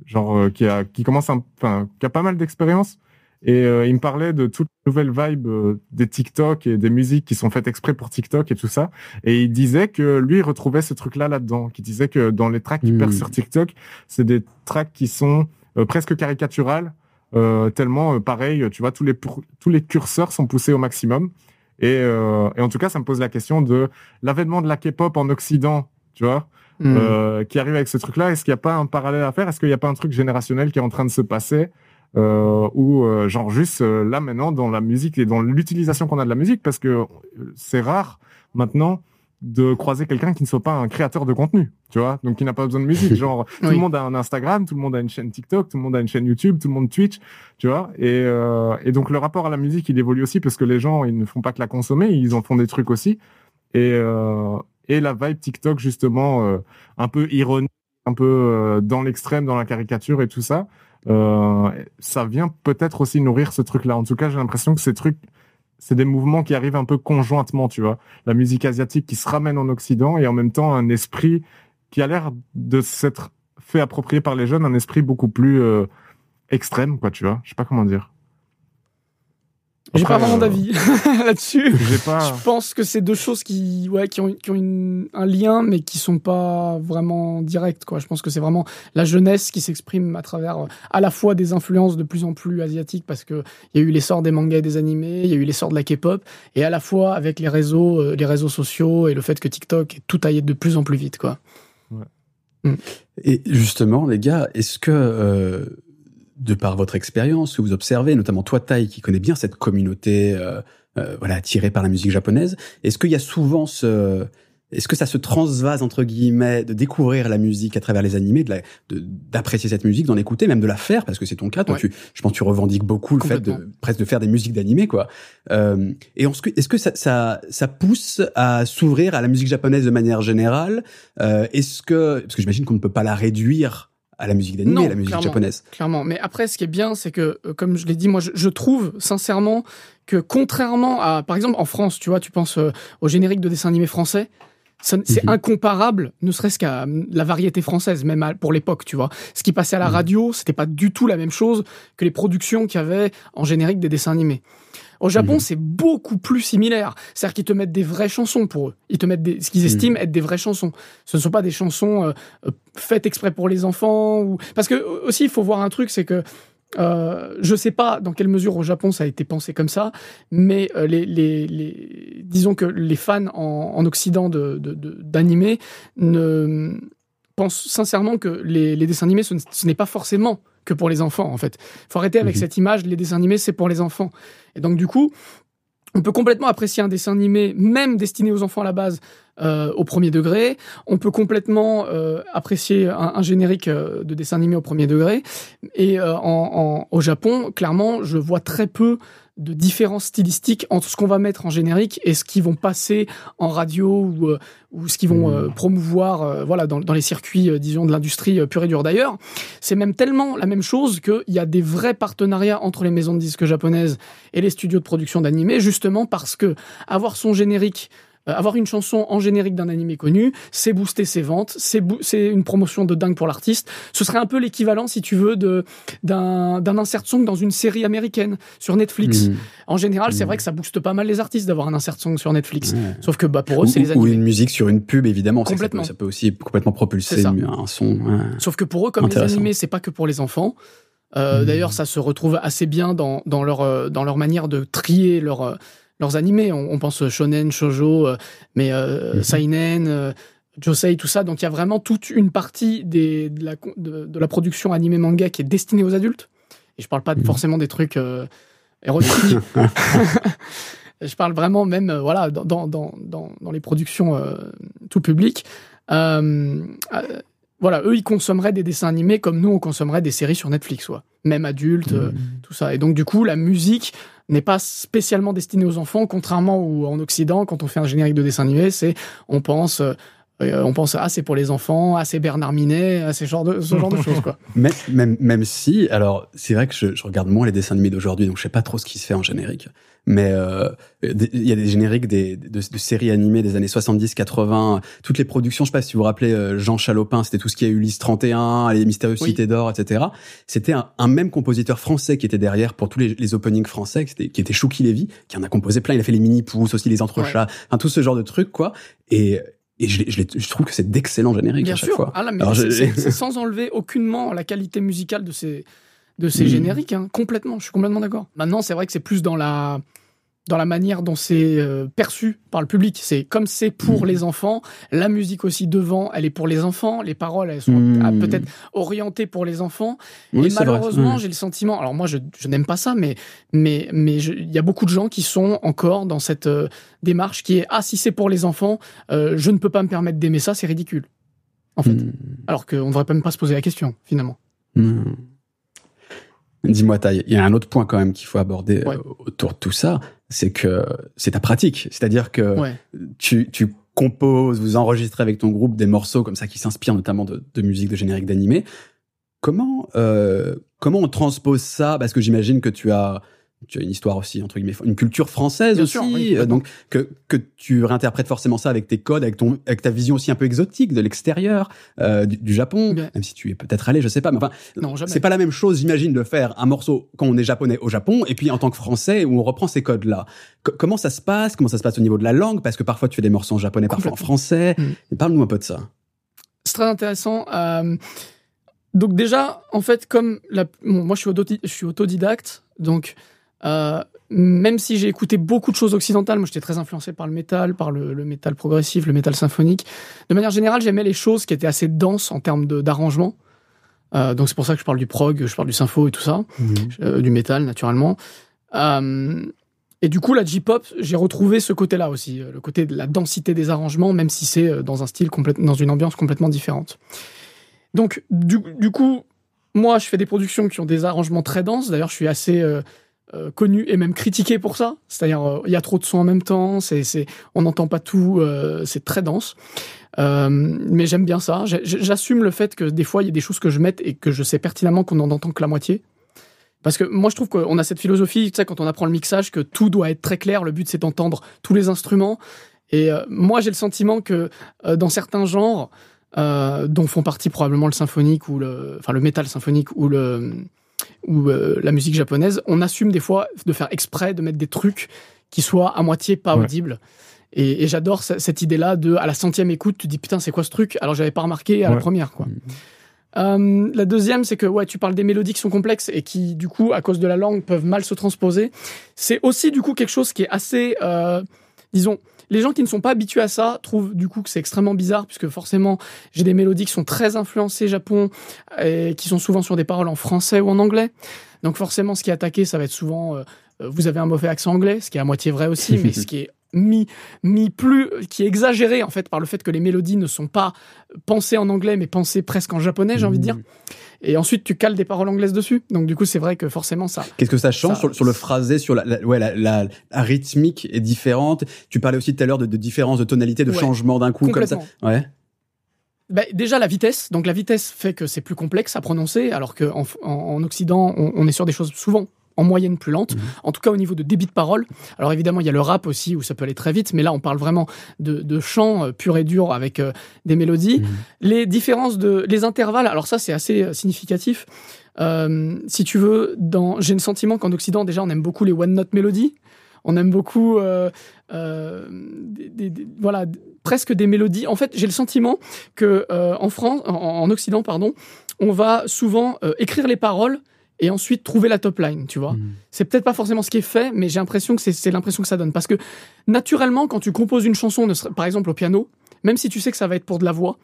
genre euh, qui a qui commence un, enfin qui a pas mal d'expérience et euh, il me parlait de toute nouvelle vibe euh, des TikTok et des musiques qui sont faites exprès pour TikTok et tout ça, et il disait que lui il retrouvait ce truc là là dedans, qui disait que dans les tracks mmh. qu'il perce sur TikTok, c'est des tracks qui sont euh, presque caricaturales, euh, tellement euh, pareil, tu vois, tous les tous les curseurs sont poussés au maximum. Et euh, et en tout cas ça me pose la question de l'avènement de la K-pop en Occident, tu vois. Mmh. Euh, qui arrive avec ce truc-là, est-ce qu'il n'y a pas un parallèle à faire ? Est-ce qu'il n'y a pas un truc générationnel qui est en train de se passer euh, ou euh, genre juste euh, là maintenant dans la musique et dans l'utilisation qu'on a de la musique, parce que c'est rare maintenant de croiser quelqu'un qui ne soit pas un créateur de contenu, tu vois, donc qui n'a pas besoin de musique. Genre tout oui. le monde a un Instagram, tout le monde a une chaîne TikTok, tout le monde a une chaîne YouTube, tout le monde Twitch, tu vois. Et, euh, et donc le rapport à la musique il évolue aussi parce que les gens ils ne font pas que la consommer, ils en font des trucs aussi. Et euh, Et la vibe TikTok, justement, euh, un peu ironique, un peu euh, dans l'extrême, dans la caricature et tout ça, euh, ça vient peut-être aussi nourrir ce truc-là. En tout cas, j'ai l'impression que ces trucs, c'est des mouvements qui arrivent un peu conjointement, tu vois. La musique asiatique qui se ramène en Occident et en même temps un esprit qui a l'air de s'être fait approprier par les jeunes, un esprit beaucoup plus euh, extrême, quoi, tu vois. Je sais pas comment dire. Après, j'ai pas vraiment d'avis euh... là-dessus. J'ai pas... Je pense que c'est deux choses qui, ouais, qui ont, qui ont une, un lien, mais qui sont pas vraiment directs, quoi. Je pense que c'est vraiment la jeunesse qui s'exprime à travers euh, à la fois des influences de plus en plus asiatiques, parce que il y a eu l'essor des mangas et des animés, il y a eu l'essor de la K-pop, et à la fois avec les réseaux, euh, les réseaux sociaux et le fait que TikTok tout aille de plus en plus vite, quoi. Ouais. Mm. Et justement, les gars, est-ce que euh... de par votre expérience que vous observez, notamment toi, Taï, qui connaît bien cette communauté euh, euh, voilà, attirée par la musique japonaise, est-ce qu'il y a souvent ce... Est-ce que ça se transvase, entre guillemets, de découvrir la musique à travers les animés, de la, de, d'apprécier cette musique, d'en écouter, même de la faire, parce que c'est ton cas, toi, ouais. tu, je pense que tu revendiques beaucoup le fait de, presque de faire des musiques d'animés, quoi. Euh, et on, est-ce que ça, ça, ça pousse à s'ouvrir à la musique japonaise de manière générale? Euh, est-ce que, parce que j'imagine qu'on ne peut pas la réduire à la musique d'animé, à la musique clairement, japonaise. Clairement, mais après, ce qui est bien, c'est que, euh, comme je l'ai dit, moi, je, je trouve, sincèrement, que contrairement à, par exemple, en France, tu vois, tu penses euh, au générique de dessin animé français, ça, c'est mmh. incomparable, ne serait-ce qu'à la variété française, même à, pour l'époque, tu vois. Ce qui passait à la mmh. radio, c'était pas du tout la même chose que les productions qu'il y avait en générique des dessins animés. Au Japon, mmh. c'est beaucoup plus similaire. C'est-à-dire qu'ils te mettent des vraies chansons pour eux. Ils te mettent des, ce qu'ils estiment être des vraies chansons. Ce ne sont pas des chansons euh, faites exprès pour les enfants. Ou... Parce que aussi, il faut voir un truc, c'est que euh, je ne sais pas dans quelle mesure au Japon ça a été pensé comme ça, mais euh, les, les, les, disons que les fans en, en Occident de, de, de, d'animé ne pensent sincèrement que les, les dessins animés, ce, ce n'est pas forcément que pour les enfants, en fait. Il faut arrêter avec mmh. cette image, les dessins animés, c'est pour les enfants. Et donc, du coup, on peut complètement apprécier un dessin animé, même destiné aux enfants à la base, euh, au premier degré. On peut complètement euh, apprécier un, un générique euh, de dessin animé au premier degré. Et euh, en, en, au Japon, clairement, je vois très peu de différences stylistiques entre ce qu'on va mettre en générique et ce qu'ils vont passer en radio ou, euh, ou ce qu'ils vont euh, promouvoir euh, voilà, dans, dans les circuits, euh, disons, de l'industrie euh, pure et dure d'ailleurs. C'est même tellement la même chose qu'il y a des vrais partenariats entre les maisons de disques japonaises et les studios de production d'animés, justement parce que avoir son générique Euh, avoir une chanson en générique d'un animé connu, c'est booster ses ventes, c'est, bo- c'est une promotion de dingue pour l'artiste. Ce serait un peu l'équivalent, si tu veux, de, d'un, d'un insert song dans une série américaine sur Netflix. Mmh. En général, mmh. c'est vrai que ça booste pas mal les artistes d'avoir un insert song sur Netflix. Mmh. Sauf que bah, pour eux, ou, c'est les animés. Ou une musique sur une pub, évidemment. Complètement. Ça peut, ça peut aussi complètement propulser un son. Ouais. Sauf que pour eux, comme les animés, c'est pas que pour les enfants. Euh, mmh. D'ailleurs, ça se retrouve assez bien dans, dans, leur, dans leur manière de trier leur, leurs animés. On, on pense shonen, shoujo, mais euh, mmh. seinen, euh, josei, tout ça. Donc, il y a vraiment toute une partie des, de, la, de, de la production animé manga qui est destinée aux adultes. Et je parle pas mmh. forcément des trucs euh, érotiques. Je parle vraiment même euh, voilà, dans, dans, dans, dans les productions euh, tout public. Euh, euh, Voilà, eux, ils consommeraient des dessins animés comme nous, on consommerait des séries sur Netflix, soit. Même adultes, mmh. euh, tout ça. Et donc, du coup, la musique n'est pas spécialement destinée aux enfants, contrairement où, en Occident, quand on fait un générique de dessin animé, c'est, on pense... Euh, Euh, on pense, ah, c'est pour les enfants, ah, c'est Bernard Minet, ah, c'est genre de, ce genre de choses, quoi. Même, même, même si, alors, c'est vrai que je, je regarde moins les dessins animés d'aujourd'hui, donc je sais pas trop ce qui se fait en générique. Mais, euh, il y a des génériques des, de, de séries animées des années soixante-dix, quatre-vingts, toutes les productions, je sais pas si vous vous rappelez, Jean Chalopin, c'était tout ce qui est Ulysse trente et un, les Mystérieuses oui. Cités d'Or, et cetera. C'était un, un même compositeur français qui était derrière pour tous les, les openings français, qui était, qui était Chouki Lévy, qui en a composé plein, il a fait les Mini-Pousses, aussi les Entrechats, ouais. enfin, tout ce genre de trucs, quoi. Et, Et je, je, je trouve que c'est d'excellents génériques bien à chaque sûr. fois. Ah là, mais Alors c'est, je... c'est, c'est sans enlever aucunement la qualité musicale de ces, de ces mmh. génériques. Hein. Complètement, je suis complètement d'accord. Maintenant, c'est vrai que c'est plus dans la, dans la manière dont c'est euh, perçu par le public. C'est comme c'est pour mmh. les enfants, la musique aussi devant, elle est pour les enfants. Les paroles, elles sont mmh. peut-être orientées pour les enfants. Oui, et malheureusement, mmh. j'ai le sentiment... Alors moi, je, je n'aime pas ça, mais il mais, mais y a beaucoup de gens qui sont encore dans cette... Euh, démarche qui est « Ah, si c'est pour les enfants, euh, je ne peux pas me permettre d'aimer ça, c'est ridicule. » En fait. Mmh. Alors qu'on ne devrait même pas se poser la question, finalement. Mmh. Dis-moi, Taï, il y a un autre point quand même qu'il faut aborder ouais. autour de tout ça, c'est que c'est ta pratique. C'est-à-dire que ouais. tu, tu composes, vous enregistrez avec ton groupe des morceaux comme ça qui s'inspirent notamment de, de musique, de générique d'animé. Comment, euh, comment on transpose ça ? Parce que j'imagine que tu as... tu as une histoire aussi, entre guillemets, une culture française Bien aussi, sûr, oui, donc que, que tu réinterprètes forcément ça avec tes codes, avec, ton, avec ta vision aussi un peu exotique de l'extérieur, euh, du, du Japon, Bien. même si tu es peut-être allé, je sais pas, mais enfin, non, c'est pas la même chose, j'imagine, de faire un morceau quand on est japonais au Japon, et puis en tant que français, où on reprend ces codes-là. C- comment ça se passe ? Comment ça se passe au niveau de la langue ? Parce que parfois tu fais des morceaux en japonais, parfois en français. Mmh. Parle-nous un peu de ça. C'est très intéressant. Euh... Donc déjà, en fait, comme la... bon, moi je suis, autodi... je suis autodidacte, donc... Euh, même si j'ai écouté beaucoup de choses occidentales, moi j'étais très influencé par le métal, par le, le métal progressif, le métal symphonique. De manière générale, j'aimais les choses qui étaient assez denses en termes de, d'arrangement. Euh, donc c'est pour ça que je parle du prog, je parle du sympho et tout ça, mmh. euh, du métal naturellement. Euh, et du coup, la J-pop, j'ai retrouvé ce côté-là aussi, le côté de la densité des arrangements, même si c'est dans un style complète, dans une ambiance complètement différente. Donc du, du coup, moi je fais des productions qui ont des arrangements très denses. D'ailleurs, je suis assez euh, Euh, connu et même critiqué pour ça, c'est-à-dire il euh, y a trop de sons en même temps, c'est, c'est, on n'entend pas tout, euh, c'est très dense, euh, mais j'aime bien ça. J'ai, j'assume le fait que des fois il y a des choses que je mette et que je sais pertinemment qu'on n'en entend que la moitié, parce que moi je trouve qu'on a cette philosophie, tu sais, quand on apprend le mixage, que tout doit être très clair, le but c'est d'entendre tous les instruments, et euh, moi j'ai le sentiment que euh, dans certains genres, euh, dont font partie probablement le symphonique ou le, enfin le métal symphonique ou le ou euh, la musique japonaise, on assume des fois de faire exprès, de mettre des trucs qui soient à moitié pas ouais. audibles. Et, et j'adore c- cette idée-là de, à la centième écoute, tu te dis, putain, c'est quoi ce truc ? Alors, j'avais pas remarqué à ouais. la première, quoi. Mmh. Euh, la deuxième, c'est que, ouais, tu parles des mélodies qui sont complexes et qui, du coup, à cause de la langue, peuvent mal se transposer. C'est aussi, du coup, quelque chose qui est assez... Euh, disons, les gens qui ne sont pas habitués à ça trouvent du coup que c'est extrêmement bizarre, puisque forcément, j'ai des mélodies qui sont très influencées Japon et qui sont souvent sur des paroles en français ou en anglais. Donc forcément, ce qui est attaqué, ça va être souvent euh, vous avez un mauvais accent anglais, ce qui est à moitié vrai aussi, mais ce qui est mis, mis plus, qui est exagéré en fait par le fait que les mélodies ne sont pas pensées en anglais, mais pensées presque en japonais, j'ai envie de dire. Et ensuite, tu cales des paroles anglaises dessus. Donc, du coup, c'est vrai que forcément, ça... Qu'est-ce que ça change ça, sur, sur le phrasé, sur la, la, ouais, la, la, la rythmique est différente. Tu parlais aussi tout à l'heure de, de différences de tonalité, de ouais, changement d'un coup, comme ça. Ouais. Bah, déjà, la vitesse. Donc, la vitesse fait que c'est plus complexe à prononcer, alors qu'en en, en Occident, on, on est sur des choses souvent en moyenne plus lente, mmh. en tout cas au niveau de débit de parole. Alors évidemment, il y a le rap aussi où ça peut aller très vite, mais là on parle vraiment de, de chant euh, pur et dur avec euh, des mélodies. Mmh. Les différences, de, les intervalles, alors ça c'est assez euh, significatif. Euh, si tu veux, dans, j'ai le sentiment qu'en Occident, déjà on aime beaucoup les one note mélodies, on aime beaucoup euh, euh, des, des, des, voilà, presque des mélodies. En fait, j'ai le sentiment que euh, en France, en, en Occident, pardon, on va souvent euh, écrire les paroles et ensuite trouver la top line, tu vois. Mmh. C'est peut-être pas forcément ce qui est fait, mais j'ai l'impression que c'est, c'est l'impression que ça donne. Parce que naturellement, quand tu composes une chanson, par exemple au piano, même si tu sais que ça va être pour de la voix,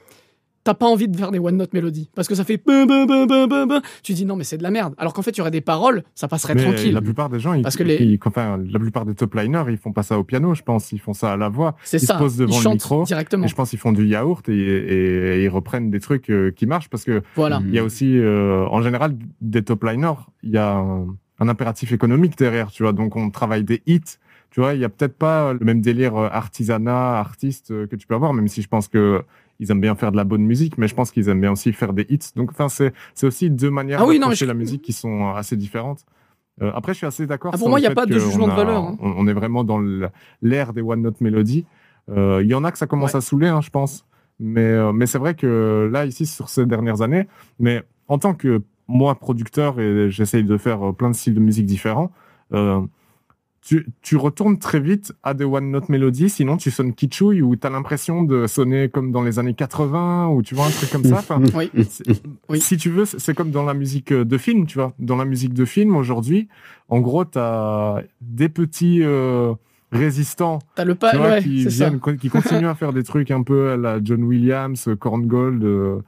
t'as pas envie de faire des one note mélodies parce que ça fait bum, bum, bum, bum, bum, bum. Tu dis non mais c'est de la merde, alors qu'en fait il y aurait des paroles, ça passerait mais tranquille. La plupart des gens ils, parce que les... ils, enfin, la plupart des top liners ils font pas ça au piano, je pense, ils font ça à la voix, c'est ils ça. se posent devant ils le micro directement. Et je pense ils font du yaourt et, et, et ils reprennent des trucs qui marchent parce que voilà. Il y a aussi euh, en général des top liners, il y a un, un impératif économique derrière, tu vois, donc on travaille des hits. Tu vois, il y a peut-être pas le même délire artisanat, artiste que tu peux avoir, même si je pense que ils aiment bien faire de la bonne musique, mais je pense qu'ils aiment bien aussi faire des hits. Donc, enfin, c'est c'est aussi deux manières ah oui, d'approcher je... la musique qui sont assez différentes. Euh, après, je suis assez d'accord. Ah, pour moi, il y a pas de jugement de valeur. Hein. On, on est vraiment dans l'ère des one note mélodies. Il euh, y en a que ça commence ouais. à saouler, hein, je pense. Mais euh, mais c'est vrai que là, ici, sur ces dernières années, mais en tant que moi producteur et j'essaye de faire plein de styles de musique différents. Euh, Tu, tu retournes très vite à des one-note mélodies, sinon tu sonnes kitschouille ou t'as l'impression de sonner comme dans les années quatre-vingts ou tu vois un truc comme ça. Enfin, oui. Oui. Si tu veux, c'est comme dans la musique de film, tu vois. Dans la musique de film, aujourd'hui, en gros, t'as des petits euh, résistants t'as le pas, tu vois, ouais, qui, viennent, qui continuent à faire des trucs un peu à la John Williams, Korngold... Euh,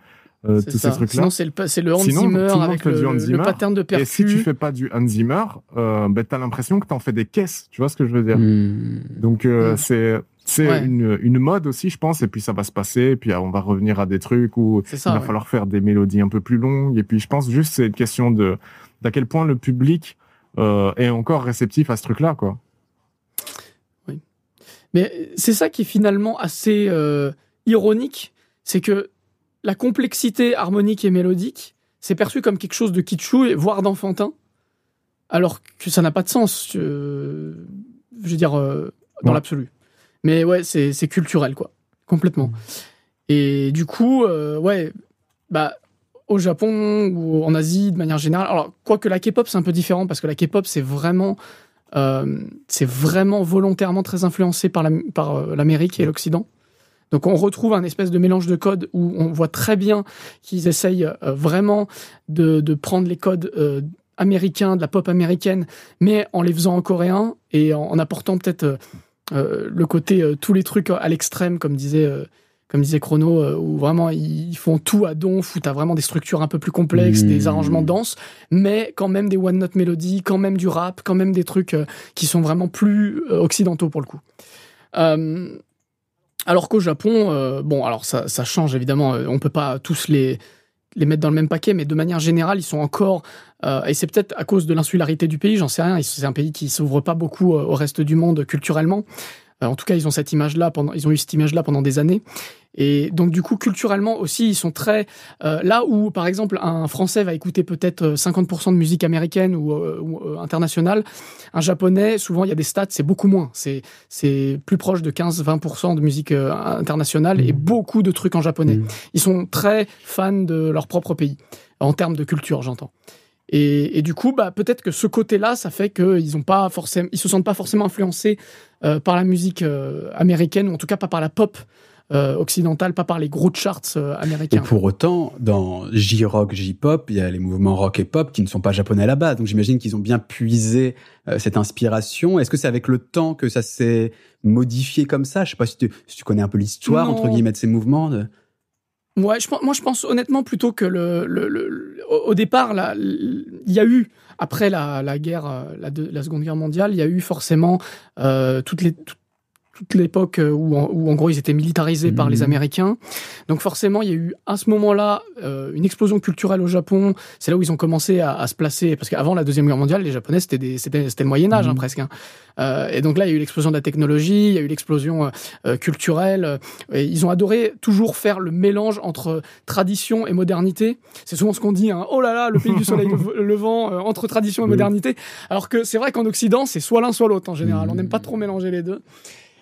Euh, tous ça. ces trucs-là. Sinon, c'est le, c'est le Hans Sinon, Zimmer avec le, Hans Zimmer. le pattern de percu. Et si tu fais pas du Hans Zimmer, euh, ben, t'as l'impression que t'en fais des caisses. Tu vois ce que je veux dire? Mmh. Donc, euh, mmh. c'est, c'est ouais. une, une mode aussi, je pense. Et puis, ça va se passer. Et puis, on va revenir à des trucs où ça, il va ouais. falloir faire des mélodies un peu plus longues. Et puis, je pense juste, c'est une question de, d'à quel point le public, euh, est encore réceptif à ce truc-là, quoi. Oui. Mais c'est ça qui est finalement assez, euh, ironique. C'est que, la complexité harmonique et mélodique, c'est perçu comme quelque chose de kitschou, voire d'enfantin, alors que ça n'a pas de sens, euh, je veux dire, euh, dans ouais. l'absolu. Mais ouais, c'est, c'est culturel, quoi, complètement. Et du coup, euh, ouais, bah, au Japon ou en Asie, de manière générale, alors, quoique la K-pop, c'est un peu différent, parce que la K-pop, c'est vraiment, euh, c'est vraiment volontairement très influencé par, la, par euh, l'Amérique et l'Occident. Donc on retrouve un espèce de mélange de codes où on voit très bien qu'ils essayent euh, vraiment de, de prendre les codes euh, américains, de la pop américaine, mais en les faisant en coréen et en, en apportant peut-être euh, euh, le côté euh, tous les trucs à l'extrême, comme disait, euh, comme disait Chrono, euh, où vraiment ils font tout à donf, où t'as vraiment des structures un peu plus complexes, mmh. des arrangements denses, mais quand même des one-note mélodies, quand même du rap, quand même des trucs euh, qui sont vraiment plus euh, occidentaux pour le coup. Euh, Alors qu'au Japon, euh, bon, alors ça, ça change évidemment, on peut pas tous les, les mettre dans le même paquet, mais de manière générale, ils sont encore, euh, et c'est peut-être à cause de l'insularité du pays, j'en sais rien, c'est un pays qui s'ouvre pas beaucoup au reste du monde culturellement. Euh, en tout cas, ils ont cette image-là pendant, ils ont eu cette image-là pendant des années. Et donc, du coup, culturellement aussi, ils sont très, euh, là où, par exemple, un Français va écouter peut-être cinquante pour cent de musique américaine ou, euh, ou internationale, un Japonais, souvent, il y a des stats, c'est beaucoup moins. C'est, c'est plus proche de quinze à vingt pour cent de musique euh, internationale et beaucoup de trucs en japonais. Ils sont très fans de leur propre pays, en termes de culture, j'entends. Et, et du coup, bah, peut-être que ce côté-là, ça fait qu'ils ont pas forcément, ils se sentent pas forcément influencés euh, par la musique euh, américaine, ou en tout cas pas par la pop Euh, occidentale, pas par les gros charts euh, américains. Et pour autant, dans J-rock, J-pop, il y a les mouvements rock et pop qui ne sont pas japonais là-bas. Donc j'imagine qu'ils ont bien puisé euh, cette inspiration. Est-ce que c'est avec le temps que ça s'est modifié comme ça? Je sais pas si tu, si tu connais un peu l'histoire, non. entre guillemets, de ces mouvements de... Ouais, je, moi, je pense honnêtement plutôt que le, le, le au départ, là, il y a eu après la, la guerre, la, de, la Seconde Guerre mondiale, il y a eu forcément euh, toutes les toutes toute l'époque où, où en gros ils étaient militarisés mmh. par les Américains. Donc forcément il y a eu à ce moment-là euh, une explosion culturelle au Japon. C'est là où ils ont commencé à, à se placer, parce qu'avant la Deuxième Guerre mondiale, les Japonais c'était, des, c'était, c'était le Moyen-Âge mmh. hein, presque. Hein. Euh, et donc là il y a eu l'explosion de la technologie, il y a eu l'explosion euh, culturelle. Et ils ont adoré toujours faire le mélange entre tradition et modernité. C'est souvent ce qu'on dit, hein, oh là là, le pays du soleil levant, euh, entre tradition et modernité. Alors que c'est vrai qu'en Occident c'est soit l'un soit l'autre en général. On n'aime pas trop mélanger les deux.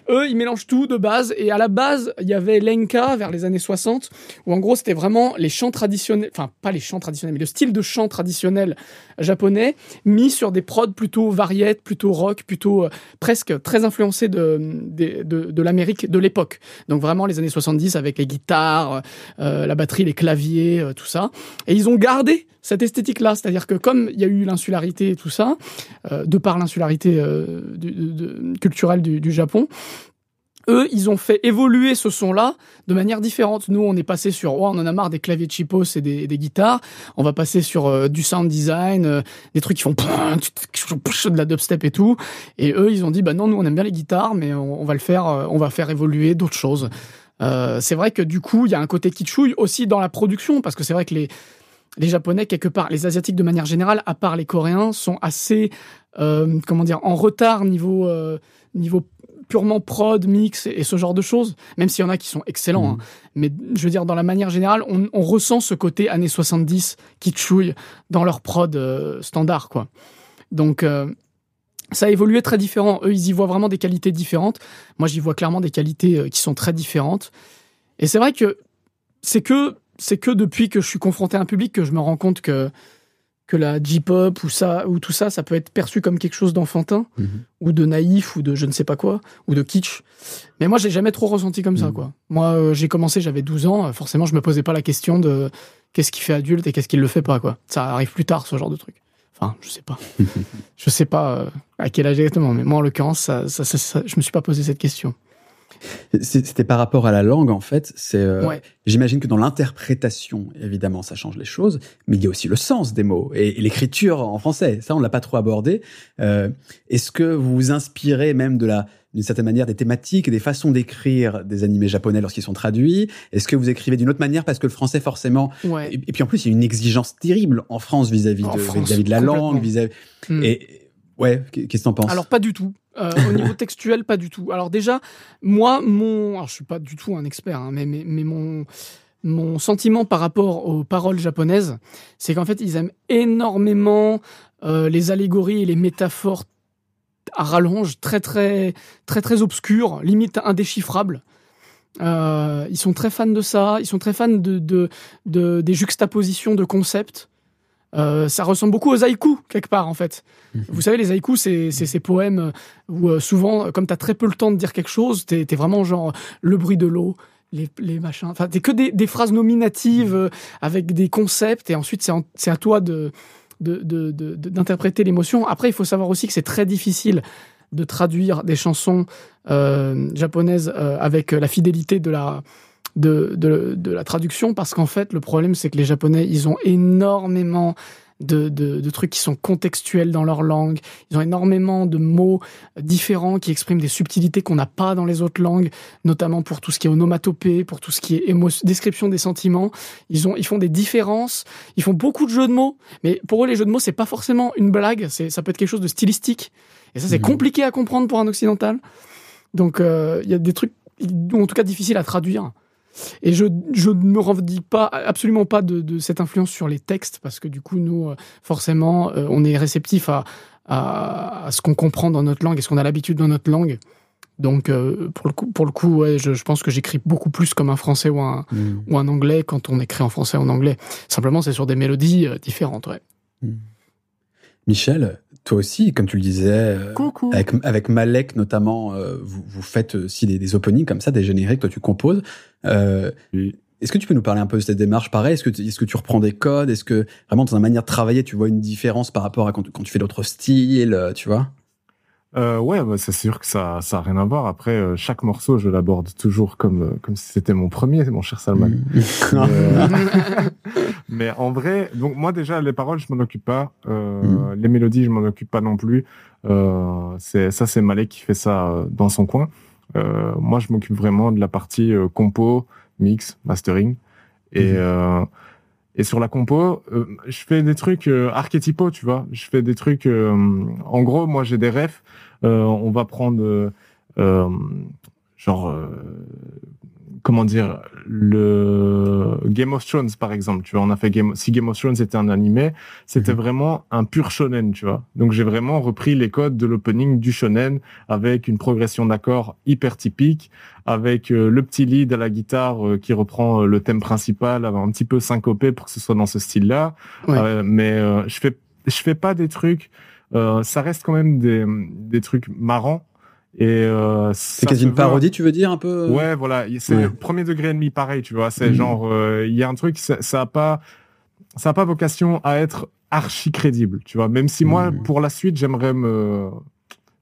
Eux, ils mélangent tout de base. Et à la base, il y avait l'enka vers les années soixante, où en gros, c'était vraiment les chants traditionnels, enfin, pas les chants traditionnels, mais le style de chant traditionnel japonais, mis sur des prods plutôt variétés, plutôt rock, plutôt euh, presque très influencés de, de, de, de l'Amérique de l'époque. Donc vraiment, les années soixante-dix, avec les guitares, euh, la batterie, les claviers, euh, tout ça. Et ils ont gardé cette esthétique-là. C'est-à-dire que comme il y a eu l'insularité et tout ça, euh, de par l'insularité euh, du, de, culturelle du, du Japon, eux, ils ont fait évoluer ce son-là de manière différente. Nous, on est passé sur, oh, on en a marre des claviers cheapos et des, des guitares. On va passer sur euh, du sound design, euh, des trucs qui font de la dubstep et tout. Et eux, ils ont dit, bah non, nous, on aime bien les guitares, mais on, on va le faire, euh, on va faire évoluer d'autres choses. Euh, c'est vrai que du coup, il y a un côté kitschouille aussi dans la production, parce que c'est vrai que les les Japonais, quelque part, les Asiatiques de manière générale, à part les Coréens, sont assez, euh, comment dire, en retard niveau euh, niveau purement prod, mix et ce genre de choses, même s'il y en a qui sont excellents. Hein. Mais je veux dire, dans la manière générale, on, on ressent ce côté années soixante-dix qui chouille dans leur prod euh, standard, quoi. Donc, euh, ça a évolué très différent. Eux, ils y voient vraiment des qualités différentes. Moi, j'y vois clairement des qualités euh, qui sont très différentes. Et c'est vrai que c'est que, c'est que depuis que je suis confronté à un public que je me rends compte que... que la J-pop ou ça ou tout ça, ça peut être perçu comme quelque chose d'enfantin mmh. ou de naïf ou de je ne sais pas quoi ou de kitsch. Mais moi, j'ai jamais trop ressenti comme mmh. ça, quoi. Moi, euh, j'ai commencé, j'avais douze ans. Forcément, je me posais pas la question de qu'est-ce qui fait adulte et qu'est-ce qui le fait pas, quoi. Ça arrive plus tard, ce genre de truc. Enfin, je sais pas. je sais pas euh, à quel âge exactement. Mais moi, en l'occurrence, ça, ça, ça, ça, je me suis pas posé cette question. C'était par rapport à la langue, en fait. C'est, euh, ouais. J'imagine que dans l'interprétation, évidemment, ça change les choses, mais il y a aussi le sens des mots et, et l'écriture en français. Ça, on ne l'a pas trop abordé. Euh, est-ce que vous vous inspirez même de la, d'une certaine manière des thématiques et des façons d'écrire des animés japonais lorsqu'ils sont traduits? Est-ce que vous écrivez d'une autre manière parce que le français, forcément... Ouais. Et, et puis en plus, il y a une exigence terrible en France vis-à-vis de, en France, vis-à-vis de la langue. Vis-à-vis... Mm. Et, ouais, qu'est-ce que t'en penses? Alors, pas du tout. Euh, au niveau textuel, pas du tout. Alors déjà, moi, mon... Alors, je suis pas du tout un expert, hein, mais, mais, mais mon, mon sentiment par rapport aux paroles japonaises, c'est qu'en fait, ils aiment énormément euh, les allégories et les métaphores à rallonge, très, très, très, très obscures, limite indéchiffrables. Euh, ils sont très fans de ça. Ils sont très fans de, de, de, des juxtapositions de concepts. Euh, ça ressemble beaucoup aux haïkus, quelque part, en fait. Mmh. Vous savez, les haïkus, c'est, c'est ces poèmes où euh, souvent, comme t'as très peu le temps de dire quelque chose, t'es, t'es vraiment genre le bruit de l'eau, les, les machins... Enfin, t'es que des, des phrases nominatives euh, avec des concepts, et ensuite, c'est, en, c'est à toi de, de, de, de, de, d'interpréter l'émotion. Après, il faut savoir aussi que c'est très difficile de traduire des chansons euh, japonaises euh, avec la fidélité de la... De, de, de la traduction, parce qu'en fait, le problème, c'est que les Japonais, ils ont énormément de, de, de trucs qui sont contextuels dans leur langue. Ils ont énormément de mots différents qui expriment des subtilités qu'on n'a pas dans les autres langues, notamment pour tout ce qui est onomatopée, pour tout ce qui est émo- description des sentiments. Ils ont, ils font des différences, ils font beaucoup de jeux de mots, mais pour eux, les jeux de mots, c'est pas forcément une blague, c'est, ça peut être quelque chose de stylistique. Et ça, c'est mmh. compliqué à comprendre pour un occidental. Donc, il euh, y a des trucs, en tout cas, difficiles à traduire. Et je je ne me revendique pas absolument pas de, de cette influence sur les textes, parce que du coup nous forcément on est réceptif à, à à ce qu'on comprend dans notre langue et ce qu'on a l'habitude dans notre langue. Donc pour le coup pour le coup ouais, je, je pense que j'écris beaucoup plus comme un français ou un mmh. ou un anglais quand on écrit en français ou en anglais. Simplement c'est sur des mélodies différentes. Ouais. Mmh. Michel, toi aussi, comme tu le disais, Coucou. avec avec Malek notamment, euh, vous vous faites aussi des, des openings comme ça, des génériques, toi tu composes. Euh, oui. Est-ce que tu peux nous parler un peu de cette démarche? Pareil, est-ce que tu, est-ce que tu reprends des codes? Est-ce que vraiment dans ta manière de travailler, tu vois une différence par rapport à quand, quand tu fais d'autres styles, tu vois? Euh, ouais, bah, c'est sûr que ça ça a rien à voir. Après, euh, chaque morceau, je l'aborde toujours comme comme si c'était mon premier, mon cher Salman. Mmh. Mais, euh... mais en vrai, donc moi déjà les paroles, je m'en occupe pas. Euh, mmh. Les mélodies, je m'en occupe pas non plus. Euh, c'est ça, c'est Malek qui fait ça euh, dans son coin. Euh, moi, je m'occupe vraiment de la partie euh, compo, mix, mastering. Et, mmh. euh, et sur la compo, euh, je fais des trucs euh, archétypaux, tu vois. Je fais des trucs... Euh, en gros, moi, j'ai des refs. Euh, on va prendre... Euh, euh, genre... Euh, comment dire, le Game of Thrones, par exemple, tu vois, on a fait Game... si Game of Thrones était un animé, c'était mmh. vraiment un pur shonen, tu vois. Donc, j'ai vraiment repris les codes de l'opening du shonen avec une progression d'accords hyper typique, avec euh, le petit lead à la guitare euh, qui reprend euh, le thème principal, un petit peu syncopé pour que ce soit dans ce style-là. Ouais. Euh, mais euh, je fais, je fais pas des trucs, euh, ça reste quand même des, des trucs marrants. Et euh, c'est quasi une parodie, voit. Tu veux dire un peu. Ouais, voilà, c'est ouais. premier degré et demi, pareil, tu vois. C'est mmh. genre, il euh, y a un truc, ça, ça a pas, ça a pas vocation à être archi crédible, tu vois. Même si mmh. moi, pour la suite, j'aimerais me,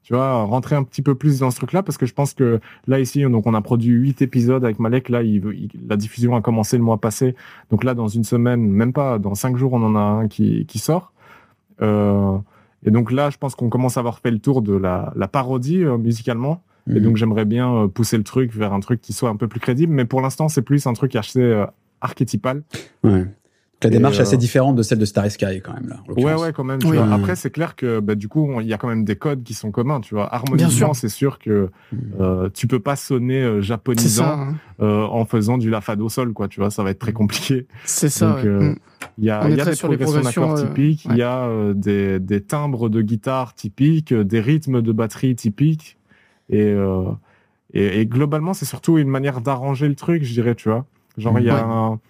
tu vois, rentrer un petit peu plus dans ce truc-là, parce que je pense que là ici, donc on a produit huit épisodes avec Malek. Là, il, il, la diffusion a commencé le mois passé, donc là, dans une semaine, même pas, dans cinq jours, on en a un qui qui sort. Euh, Et donc là, je pense qu'on commence à avoir fait le tour de la, la parodie euh, musicalement. Mmh. Et donc, j'aimerais bien euh, pousser le truc vers un truc qui soit un peu plus crédible. Mais pour l'instant, c'est plus un truc assez euh, archétypal. Ouais. La démarche est assez euh... différente de celle de Starry Sky, quand même. Là, ouais, ouais, quand même. Tu oui, vois. Ouais. Après, c'est clair que bah, du coup, il y a quand même des codes qui sont communs. Tu vois. Harmoniquement, c'est sûr que euh, tu peux pas sonner euh, japonisant ça, hein. euh, en faisant du la fa do sol, quoi. Tu vois, ça va être très compliqué. C'est ça. Donc, ouais. euh, mmh. Il y a, y a des progressions d'accords euh, typiques, il ouais. y a euh, des, des timbres de guitare typiques, des rythmes de batterie typiques. Et, euh, et, et globalement, c'est surtout une manière d'arranger le truc, je dirais, tu vois. Genre, il y a ouais. un...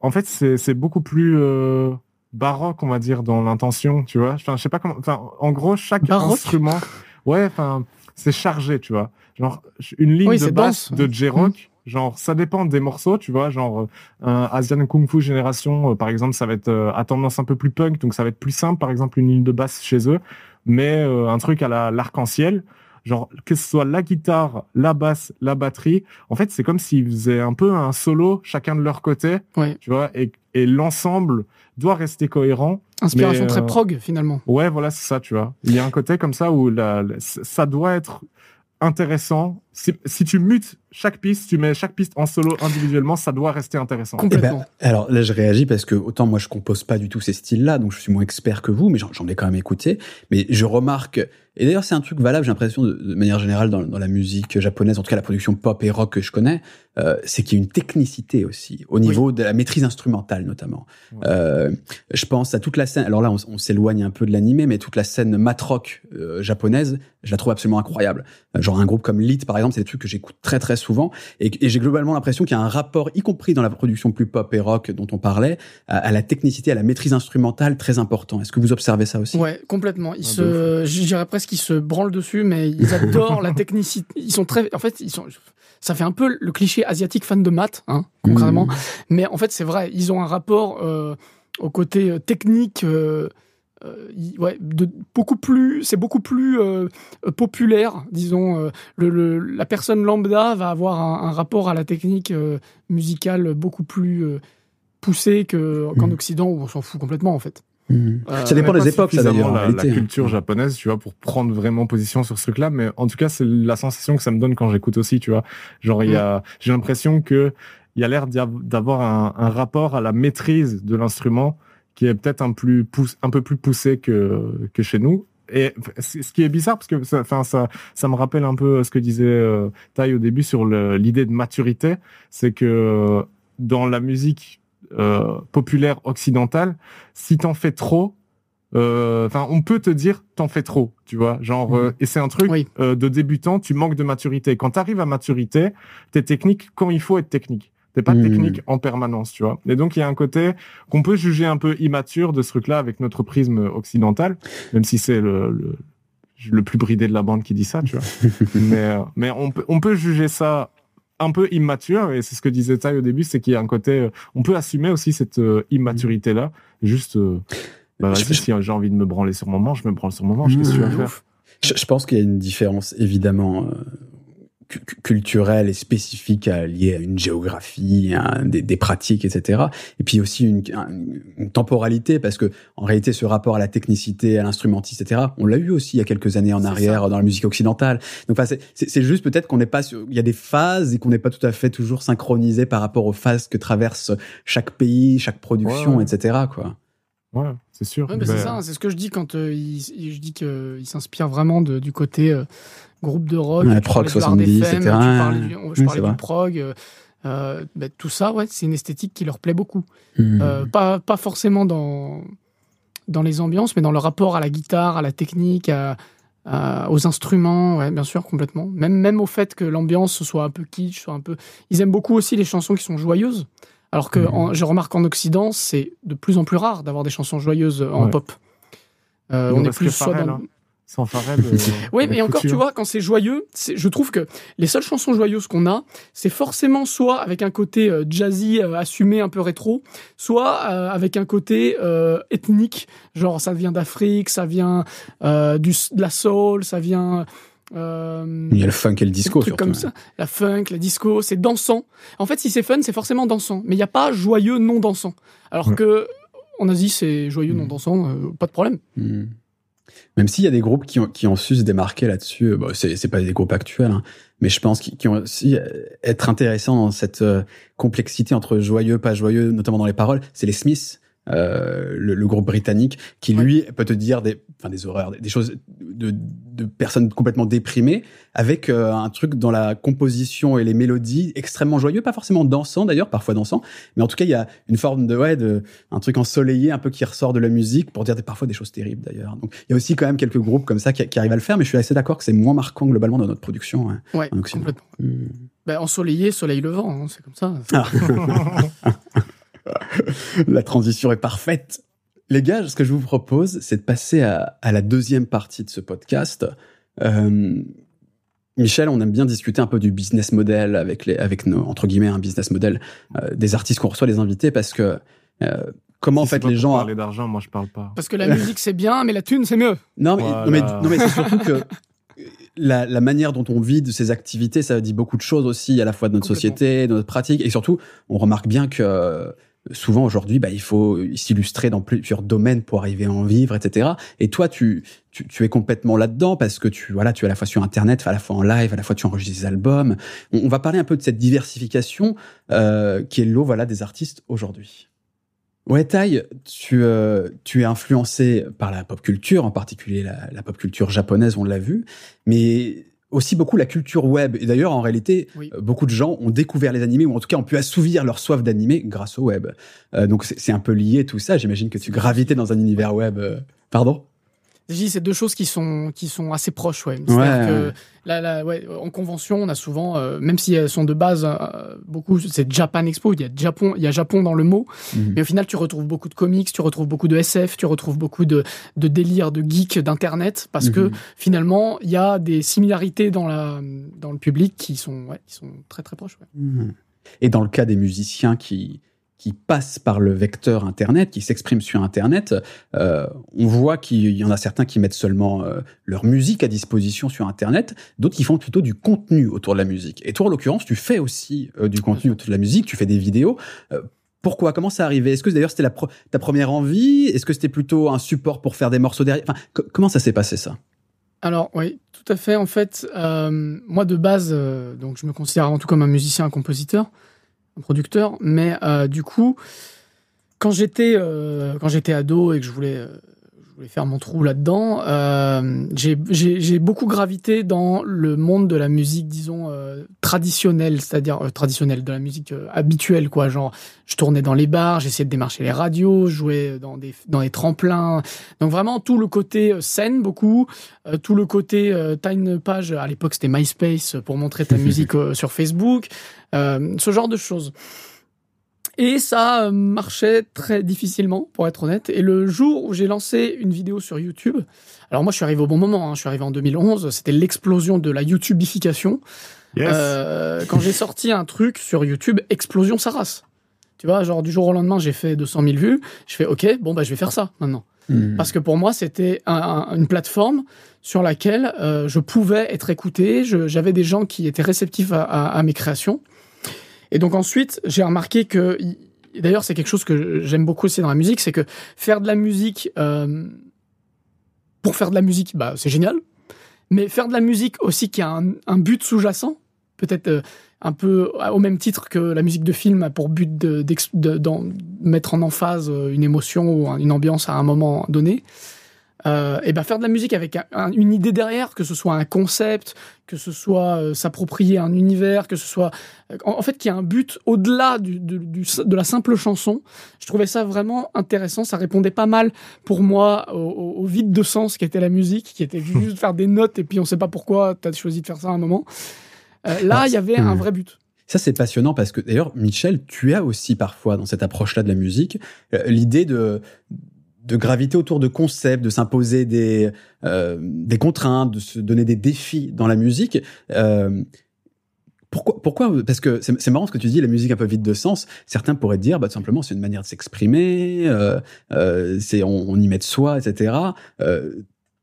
En fait, c'est, c'est beaucoup plus euh, baroque, on va dire, dans l'intention, tu vois. Enfin, je sais pas comment... Enfin, en gros, chaque baroque. Instrument... Ouais, enfin, c'est chargé, tu vois. Genre, une ligne oui, de basse de J-Rock... Mmh. Genre, ça dépend des morceaux, tu vois. Genre, euh, Asian Kung Fu Generation, euh, par exemple, ça va être euh, à tendance un peu plus punk, donc ça va être plus simple, par exemple, une ligne de basse chez eux. Mais euh, un truc à la, l'arc-en-ciel, genre, que ce soit la guitare, la basse, la batterie, en fait, c'est comme s'ils faisaient un peu un solo, chacun de leur côté, oui. tu vois, et, et l'ensemble doit rester cohérent. Inspiration mais, euh, très prog, finalement. Ouais, voilà, c'est ça, tu vois. Il y a un côté comme ça où la, la, ça doit être... intéressant. Si, si tu mutes chaque piste, tu mets chaque piste en solo individuellement, ça doit rester intéressant. Complètement. Eh ben, alors là, je réagis parce que autant moi, je compose pas du tout ces styles-là, donc je suis moins expert que vous, mais j'en, j'en ai quand même écouté. Mais je remarque, et d'ailleurs, c'est un truc valable, j'ai l'impression, de, de manière générale, dans, dans la musique japonaise, en tout cas la production pop et rock que je connais, euh, c'est qu'il y a une technicité aussi, au niveau oui. de la maîtrise instrumentale notamment. Ouais. Euh, je pense à toute la scène, alors là, on, on s'éloigne un peu de l'animé, mais toute la scène mat-rock euh, japonaise, je la trouve absolument incroyable. Genre un groupe comme Lit, par exemple, c'est des trucs que j'écoute très très souvent, et, et j'ai globalement l'impression qu'il y a un rapport, y compris dans la production plus pop et rock dont on parlait, à, à la technicité, à la maîtrise instrumentale très important. Est-ce que vous observez ça aussi ? Ouais, complètement. Ils se, je dirais presque qu'ils se branlent dessus, mais ils adorent la technicité. Ils sont très, en fait, ils sont. Ça fait un peu le cliché asiatique fan de maths, hein, concrètement. Mmh. Mais en fait, c'est vrai. Ils ont un rapport euh, au côté technique. Euh, Euh, ouais, de, beaucoup plus, c'est beaucoup plus euh, populaire, disons. Euh, le, le, la personne lambda va avoir un, un rapport à la technique euh, musicale beaucoup plus euh, poussé que, mmh. qu'en Occident, où on s'en fout complètement, en fait. Mmh. Euh, ça dépend des époques, ça, d'ailleurs. La, la culture japonaise, tu vois, pour prendre vraiment position sur ce truc-là, mais en tout cas, c'est la sensation que ça me donne quand j'écoute aussi, tu vois. Genre, il mmh. y a, j'ai l'impression que il y a l'air d'avoir un, un rapport à la maîtrise de l'instrument qui est peut-être un, plus pousse, un peu plus poussé que, que chez nous. Et ce qui est bizarre, parce que ça, ça, ça me rappelle un peu ce que disait euh, Taï au début sur le, l'idée de maturité, c'est que dans la musique euh, populaire occidentale, si t'en fais trop, euh, on peut te dire t'en fais trop, tu vois. Genre, mmh. euh, et c'est un truc oui. euh, de débutant, tu manques de maturité. Quand t'arrives à maturité, t'es technique quand il faut être technique. C'est pas mmh. technique en permanence, tu vois. Et donc, il y a un côté qu'on peut juger un peu immature de ce truc-là avec notre prisme occidental, même si c'est le, le, le plus bridé de la bande qui dit ça, tu vois. mais mais on, on peut juger ça un peu immature, et c'est ce que disait Taï au début, c'est qu'il y a un côté... On peut assumer aussi cette immaturité-là, juste... Bah, vas-y, si j'ai envie de me branler sur mon manche, je me branle sur mon manche, qu'est-ce que tu vas faire ? Je pense qu'il y a une différence, évidemment... culturelle et spécifique liée à une géographie, à des, des pratiques, et cetera. Et puis aussi une, une, une temporalité, parce que en réalité, ce rapport à la technicité, à l'instrumentiste, et cetera, on l'a eu aussi il y a quelques années en c'est arrière ça. Dans la musique occidentale. Donc, enfin, c'est, c'est, c'est juste peut-être qu'on n'est pas sur, il y a des phases et qu'on n'est pas tout à fait toujours synchronisé par rapport aux phases que traverse chaque pays, chaque production, ouais. et cetera. Quoi. Ouais, c'est sûr. Ouais, bah, c'est ça, c'est ce que je dis quand euh, il, je dis qu'il s'inspire vraiment de, du côté euh, groupe de rock, ouais, prog soixante-dix, et cetera. Tu parlais du, je oui, parlais du prog, euh, bah, tout ça, ouais, c'est une esthétique qui leur plaît beaucoup. Mmh. Euh, pas, pas forcément dans, dans les ambiances, mais dans le rapport à la guitare, à la technique, à, à, aux instruments, ouais, bien sûr, complètement. Même, même au fait que l'ambiance soit un peu kitsch, soit un peu... Ils aiment beaucoup aussi les chansons qui sont joyeuses. Alors que mmh. en, je remarque qu'en Occident, c'est de plus en plus rare d'avoir des chansons joyeuses en ouais. pop. Euh, on est plus soit Pharrell, dans... hein. Sans Pharrell... Euh, oui, mais encore, tu vois, quand c'est joyeux, c'est... je trouve que les seules chansons joyeuses qu'on a, c'est forcément soit avec un côté euh, jazzy, euh, assumé, un peu rétro, soit euh, avec un côté euh, ethnique, genre ça vient d'Afrique, ça vient euh, du, de la soul, ça vient... Euh, il y a le funk et le disco surtout, comme ça. La funk, la disco, c'est dansant. En fait, si c'est fun, c'est forcément dansant, mais il n'y a pas joyeux non dansant. Alors mmh. que en Asie, c'est joyeux mmh. non dansant, euh, pas de problème. Mmh. Même s'il y a des groupes qui ont, qui ont su se démarquer là-dessus, bon, c'est, c'est pas des groupes actuels, hein, mais je pense qu'ils ont aussi être intéressants dans cette euh, complexité entre joyeux, pas joyeux, notamment dans les paroles. C'est les Smiths. Euh, le, le groupe britannique qui lui ouais. peut te dire des, enfin des horreurs, des, des choses de, de personnes complètement déprimées avec euh, un truc dans la composition et les mélodies extrêmement joyeux, pas forcément dansant d'ailleurs, parfois dansant, mais en tout cas il y a une forme de ouais de un truc ensoleillé un peu qui ressort de la musique pour dire des, parfois des choses terribles d'ailleurs. Donc il y a aussi quand même quelques groupes comme ça qui, qui arrivent à le faire, mais je suis assez d'accord que c'est moins marquant globalement dans notre production. Hein, ouais, en Occident. Complètement. Mmh. Ben, ensoleillé, soleil levant, hein, c'est comme ça. Ah. La transition est parfaite. Les gars, ce que je vous propose, c'est de passer à, à la deuxième partie de ce podcast. Euh, Michel, on aime bien discuter un peu du business model avec, les, avec nos, entre guillemets, un business model euh, des artistes qu'on reçoit, les invités, parce que euh, comment si en fait les gens... Parler d'argent, moi je parle pas. Parce que la musique c'est bien, mais la thune c'est mieux. Non mais, voilà. non, mais, non, mais c'est surtout que... La, la manière dont on vit de ces activités, ça dit beaucoup de choses aussi, à la fois de notre société, de notre pratique, et surtout, on remarque bien que souvent aujourd'hui, bah, il faut s'illustrer dans plusieurs domaines pour arriver à en vivre, et cetera. Et toi, tu, tu, tu es complètement là-dedans parce que tu, voilà, tu es à la fois sur Internet, à la fois en live, à la fois tu enregistres des albums. On, on va parler un peu de cette diversification euh, qui est l'eau, voilà, des artistes aujourd'hui. Ouais, Taï, tu, euh, tu es influencé par la pop culture, en particulier la, la pop culture japonaise, on l'a vu, mais aussi beaucoup la culture web. Et d'ailleurs, en réalité, oui. beaucoup de gens ont découvert les animés, ou en tout cas ont pu assouvir leur soif d'animé grâce au web. Euh, donc c'est, c'est un peu lié tout ça. J'imagine que tu gravitais dans un univers web. Euh... Pardon ? J'ai dit, c'est deux choses qui sont, qui sont assez proches. Ouais. C'est-à-dire ouais. que là, là, ouais, en convention, on a souvent, euh, même si elles sont de base, euh, beaucoup, c'est Japan Expo, il y a Japon, il y a Japon dans le mot, mmh. mais au final, tu retrouves beaucoup de comics, tu retrouves beaucoup de S F, tu retrouves beaucoup de, de délire, de geek, d'internet, parce mmh. que finalement, il y a des similarités dans, la, dans le public qui sont, ouais, qui sont très très proches. Ouais. Mmh. Et dans le cas des musiciens qui... qui passent par le vecteur Internet, qui s'expriment sur Internet, euh, on voit qu'il y en a certains qui mettent seulement euh, leur musique à disposition sur Internet, d'autres qui font plutôt du contenu autour de la musique. Et toi, en l'occurrence, tu fais aussi euh, du contenu autour de la musique, tu fais des vidéos. Euh, pourquoi ? Comment ça arrivait ? Est-ce que d'ailleurs c'était la pro- ta première envie ? Est-ce que c'était plutôt un support pour faire des morceaux derrière ? Enfin, c- comment ça s'est passé, ça ? Alors, oui, tout à fait. En fait, euh, moi, de base, euh, donc je me considère avant tout comme un musicien, un compositeur, producteur, mais euh, du coup, quand j'étais euh, quand j'étais ado et que je voulais euh, je voulais faire mon trou là-dedans, euh, j'ai, j'ai j'ai beaucoup gravité dans le monde de la musique, disons euh, traditionnelle, c'est-à-dire euh, traditionnelle de la musique euh, habituelle, quoi. Genre, je tournais dans les bars, j'essayais de démarcher les radios, je jouais dans des dans les tremplins. Donc vraiment tout le côté euh, scène, beaucoup, euh, tout le côté euh, t'as une page. À l'époque, c'était MySpace pour montrer ta musique euh, sur Facebook. Euh, ce genre de choses. Et ça euh, marchait très difficilement, pour être honnête. Et le jour où j'ai lancé une vidéo sur YouTube, alors moi je suis arrivé au bon moment, hein, je suis arrivé en deux mille onze, c'était l'explosion de la YouTubification. Yes. Euh, quand j'ai sorti un truc sur YouTube, explosion sa race. Tu vois, genre du jour au lendemain, j'ai fait deux cent mille vues, je fais ok, bon bah je vais faire ça maintenant. Mmh. Parce que pour moi, c'était un, un, une plateforme sur laquelle euh, je pouvais être écouté. Je, j'avais des gens qui étaient réceptifs à, à, à mes créations. Et donc ensuite, j'ai remarqué que... Et d'ailleurs, c'est quelque chose que j'aime beaucoup aussi dans la musique, c'est que faire de la musique... Euh, pour faire de la musique, bah, c'est génial. Mais faire de la musique aussi qui a un, un but sous-jacent, peut-être... Euh, un peu au même titre que la musique de film a pour but de, de, de mettre en emphase une émotion ou une ambiance à un moment donné, euh, et ben faire de la musique avec un, une idée derrière, que ce soit un concept, que ce soit euh, s'approprier un univers, que ce soit... En, en fait, qu'il y a un but au-delà du, du, du, de la simple chanson. Je trouvais ça vraiment intéressant. Ça répondait pas mal, pour moi, au, au, au vide de sens qu'était la musique, qui était juste de faire des notes et puis on sait pas pourquoi t'as choisi de faire ça à un moment. Euh, là, il y avait un vrai but. Ça, c'est passionnant parce que, d'ailleurs, Michel, tu as aussi parfois, dans cette approche-là de la musique, l'idée de, de graviter autour de concepts, de s'imposer des, euh, des contraintes, de se donner des défis dans la musique. Euh, pourquoi, pourquoi parce que c'est, c'est marrant ce que tu dis, la musique un peu vide de sens. Certains pourraient dire, bah, tout simplement, c'est une manière de s'exprimer, euh, euh, c'est, on, on y met de soi, et cetera. Euh,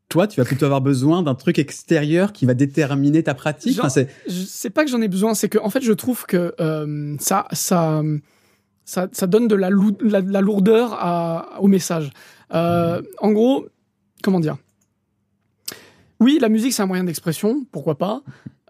Toi, tu vas plutôt avoir besoin d'un truc extérieur qui va déterminer ta pratique. Genre, enfin, c'est... Je sais pas que j'en ai besoin, c'est que en fait, je trouve que euh, ça, ça, ça, ça donne de la, lou- la, la lourdeur à, au message. Euh, mmh. En gros, comment dire ? Oui, la musique, c'est un moyen d'expression, pourquoi pas,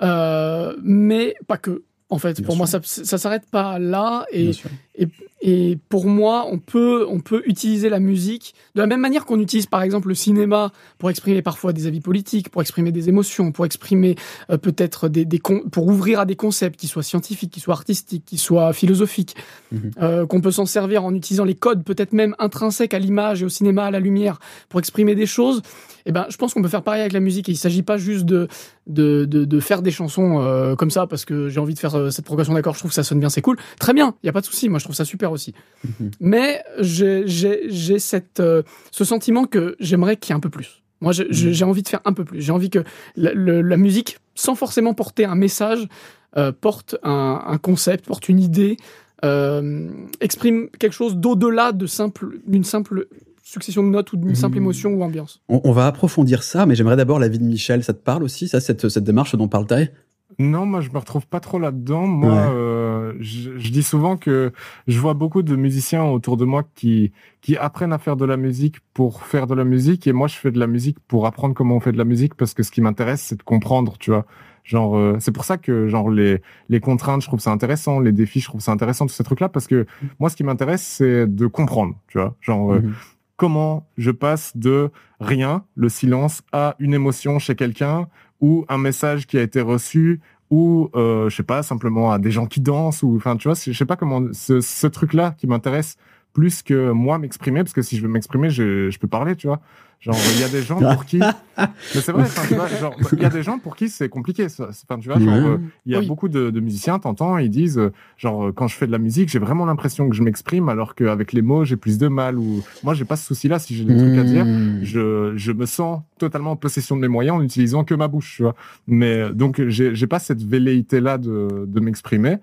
euh, mais pas que. En fait, Bien pour sûr. moi, ça, ça s'arrête pas là. Et, et, et pour moi, on peut, on peut utiliser la musique de la même manière qu'on utilise, par exemple, le cinéma pour exprimer parfois des avis politiques, pour exprimer des émotions, pour exprimer euh, peut-être des, des con- pour ouvrir à des concepts qui soient scientifiques, qui soient artistiques, qui soient philosophiques, mmh. euh, qu'on peut s'en servir en utilisant les codes, peut-être même intrinsèques à l'image et au cinéma, à la lumière, pour exprimer des choses. Eh ben, je pense qu'on peut faire pareil avec la musique. Et il ne s'agit pas juste de, de, de, de faire des chansons euh, comme ça parce que j'ai envie de faire euh, cette progression d'accords, je trouve que ça sonne bien, c'est cool. Très bien, il n'y a pas de souci, moi je trouve ça super aussi. Mm-hmm. Mais j'ai, j'ai, j'ai cette, euh, ce sentiment que j'aimerais qu'il y ait un peu plus. Moi, je, mm-hmm. j'ai envie de faire un peu plus. J'ai envie que la, le, la musique, sans forcément porter un message, euh, porte un, un concept, porte une idée, euh, exprime quelque chose d'au-delà de simple, d'une simple... succession de notes ou d'une simple mmh. émotion ou ambiance. On, on va approfondir ça, mais j'aimerais d'abord l'avis de Michel. Ça te parle aussi, ça, cette, cette démarche dont parle Taï ? Non, moi, je me retrouve pas trop là-dedans. Moi, ouais. euh, je, je dis souvent que je vois beaucoup de musiciens autour de moi qui, qui apprennent à faire de la musique pour faire de la musique, et moi, je fais de la musique pour apprendre comment on fait de la musique, parce que ce qui m'intéresse, c'est de comprendre, tu vois. Genre, euh, c'est pour ça que, genre, les, les contraintes, je trouve ça intéressant, les défis, je trouve ça intéressant, tous ces trucs-là, parce que mmh. moi, ce qui m'intéresse, c'est de comprendre, tu vois. Genre, euh, mmh. comment je passe de rien, le silence, à une émotion chez quelqu'un ou un message qui a été reçu ou, euh, je sais pas, simplement à des gens qui dansent ou, enfin, tu vois, je sais pas comment, ce, ce truc-là qui m'intéresse plus que moi m'exprimer, parce que si je veux m'exprimer, je, je peux parler, tu vois. Genre, il y a des gens pour qui... Mais c'est vrai, tu vois, genre, il y a des gens pour qui c'est compliqué, ça. Enfin, tu vois, genre, il euh, y a oui. beaucoup de, de musiciens, t'entends, ils disent, euh, genre, quand je fais de la musique, j'ai vraiment l'impression que je m'exprime, alors qu'avec les mots, j'ai plus de mal, ou... Moi, j'ai pas ce souci-là, si j'ai des trucs mmh. à dire, je, je me sens totalement en possession de mes moyens en n'utilisant que ma bouche, tu vois. Mais, donc, j'ai, j'ai pas cette velléité-là de, de m'exprimer.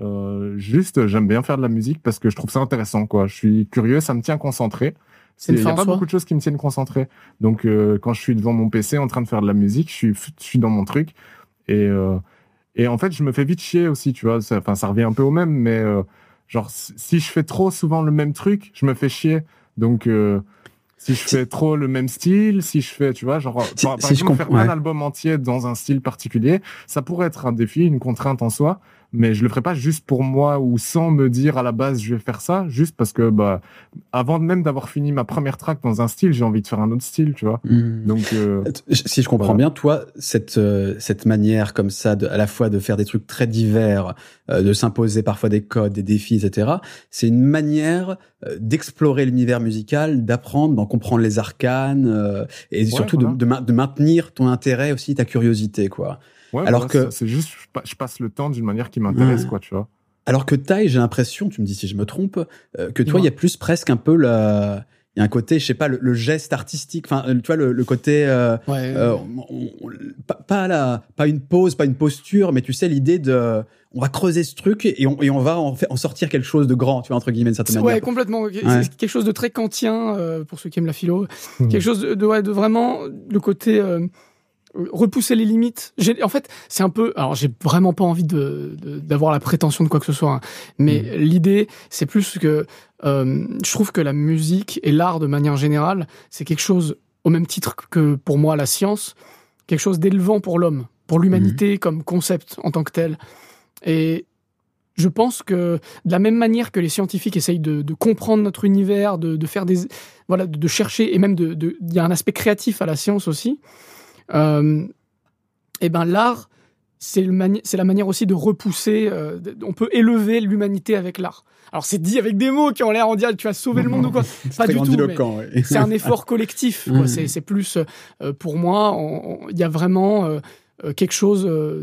Euh, juste, j'aime bien faire de la musique parce que je trouve ça intéressant, quoi. Je suis curieux, ça me tient concentré. Il n'y a pas beaucoup de choses qui me tiennent concentré. Donc, euh, quand je suis devant mon P C en train de faire de la musique, je suis, je suis dans mon truc. Et, euh, et en fait, je me fais vite chier aussi, tu vois. Ça, ça revient un peu au même, mais euh, genre, si je fais trop souvent le même truc, je me fais chier. Donc, euh, si je fais trop le même style, si je fais, tu vois, genre, par, si, par si exemple, faire ouais. un album entier dans un style particulier, ça pourrait être un défi, une contrainte en soi. Mais je le ferai pas juste pour moi ou sans me dire à la base je vais faire ça, juste parce que bah avant même d'avoir fini ma première track dans un style, j'ai envie de faire un autre style, tu vois. Mmh. Donc euh, si je comprends voilà. bien, toi cette euh, cette manière comme ça de à la fois de faire des trucs très divers, euh, de s'imposer parfois des codes, des défis, et cetera. C'est une manière euh, d'explorer l'univers musical, d'apprendre, d'en comprendre les arcanes euh, et ouais, surtout voilà. de, de, ma- de maintenir ton intérêt aussi, ta curiosité, quoi. Ouais, alors ouais, que c'est juste, je passe le temps d'une manière qui m'intéresse, ouais. quoi, tu vois. Alors que Taï, j'ai l'impression, tu me dis si je me trompe, euh, que toi, il ouais. y a plus presque un peu la, il y a un côté, je sais pas, le, le geste artistique, enfin, tu vois, le, le côté euh, ouais. euh, on, on, pas, pas la, pas une pose, pas une posture, mais tu sais, l'idée de, on va creuser ce truc et on, et on va en, fait, en sortir quelque chose de grand, tu vois, entre guillemets, de certaine ouais, manière. Ouais, complètement. Ouais. C'est quelque chose de très kantien euh, pour ceux qui aiment la philo. Mmh. Quelque chose de, ouais, de vraiment le côté. Euh, repousser les limites. J'ai, en fait, c'est un peu... Alors, j'ai vraiment pas envie de, de, d'avoir la prétention de quoi que ce soit, hein, mais mmh. l'idée, c'est plus que... Euh, je trouve que la musique et l'art, de manière générale, c'est quelque chose, au même titre que, pour moi, la science, quelque chose d'élevant pour l'homme, pour l'humanité, mmh. comme concept en tant que tel. Et je pense que, de la même manière que les scientifiques essayent de, de comprendre notre univers, de, de faire des... Voilà, de, de chercher, et même de... Il y a un aspect créatif à la science aussi. Euh, et ben l'art, c'est, le mani- c'est la manière aussi de repousser. Euh, de, on peut élever l'humanité avec l'art. Alors c'est dit avec des mots qui ont l'air, on dirait tu as sauvé le monde ou quoi. C'est pas du tout. Ouais. C'est un effort collectif. Quoi. C'est, c'est plus euh, pour moi, il y a vraiment euh, quelque chose euh,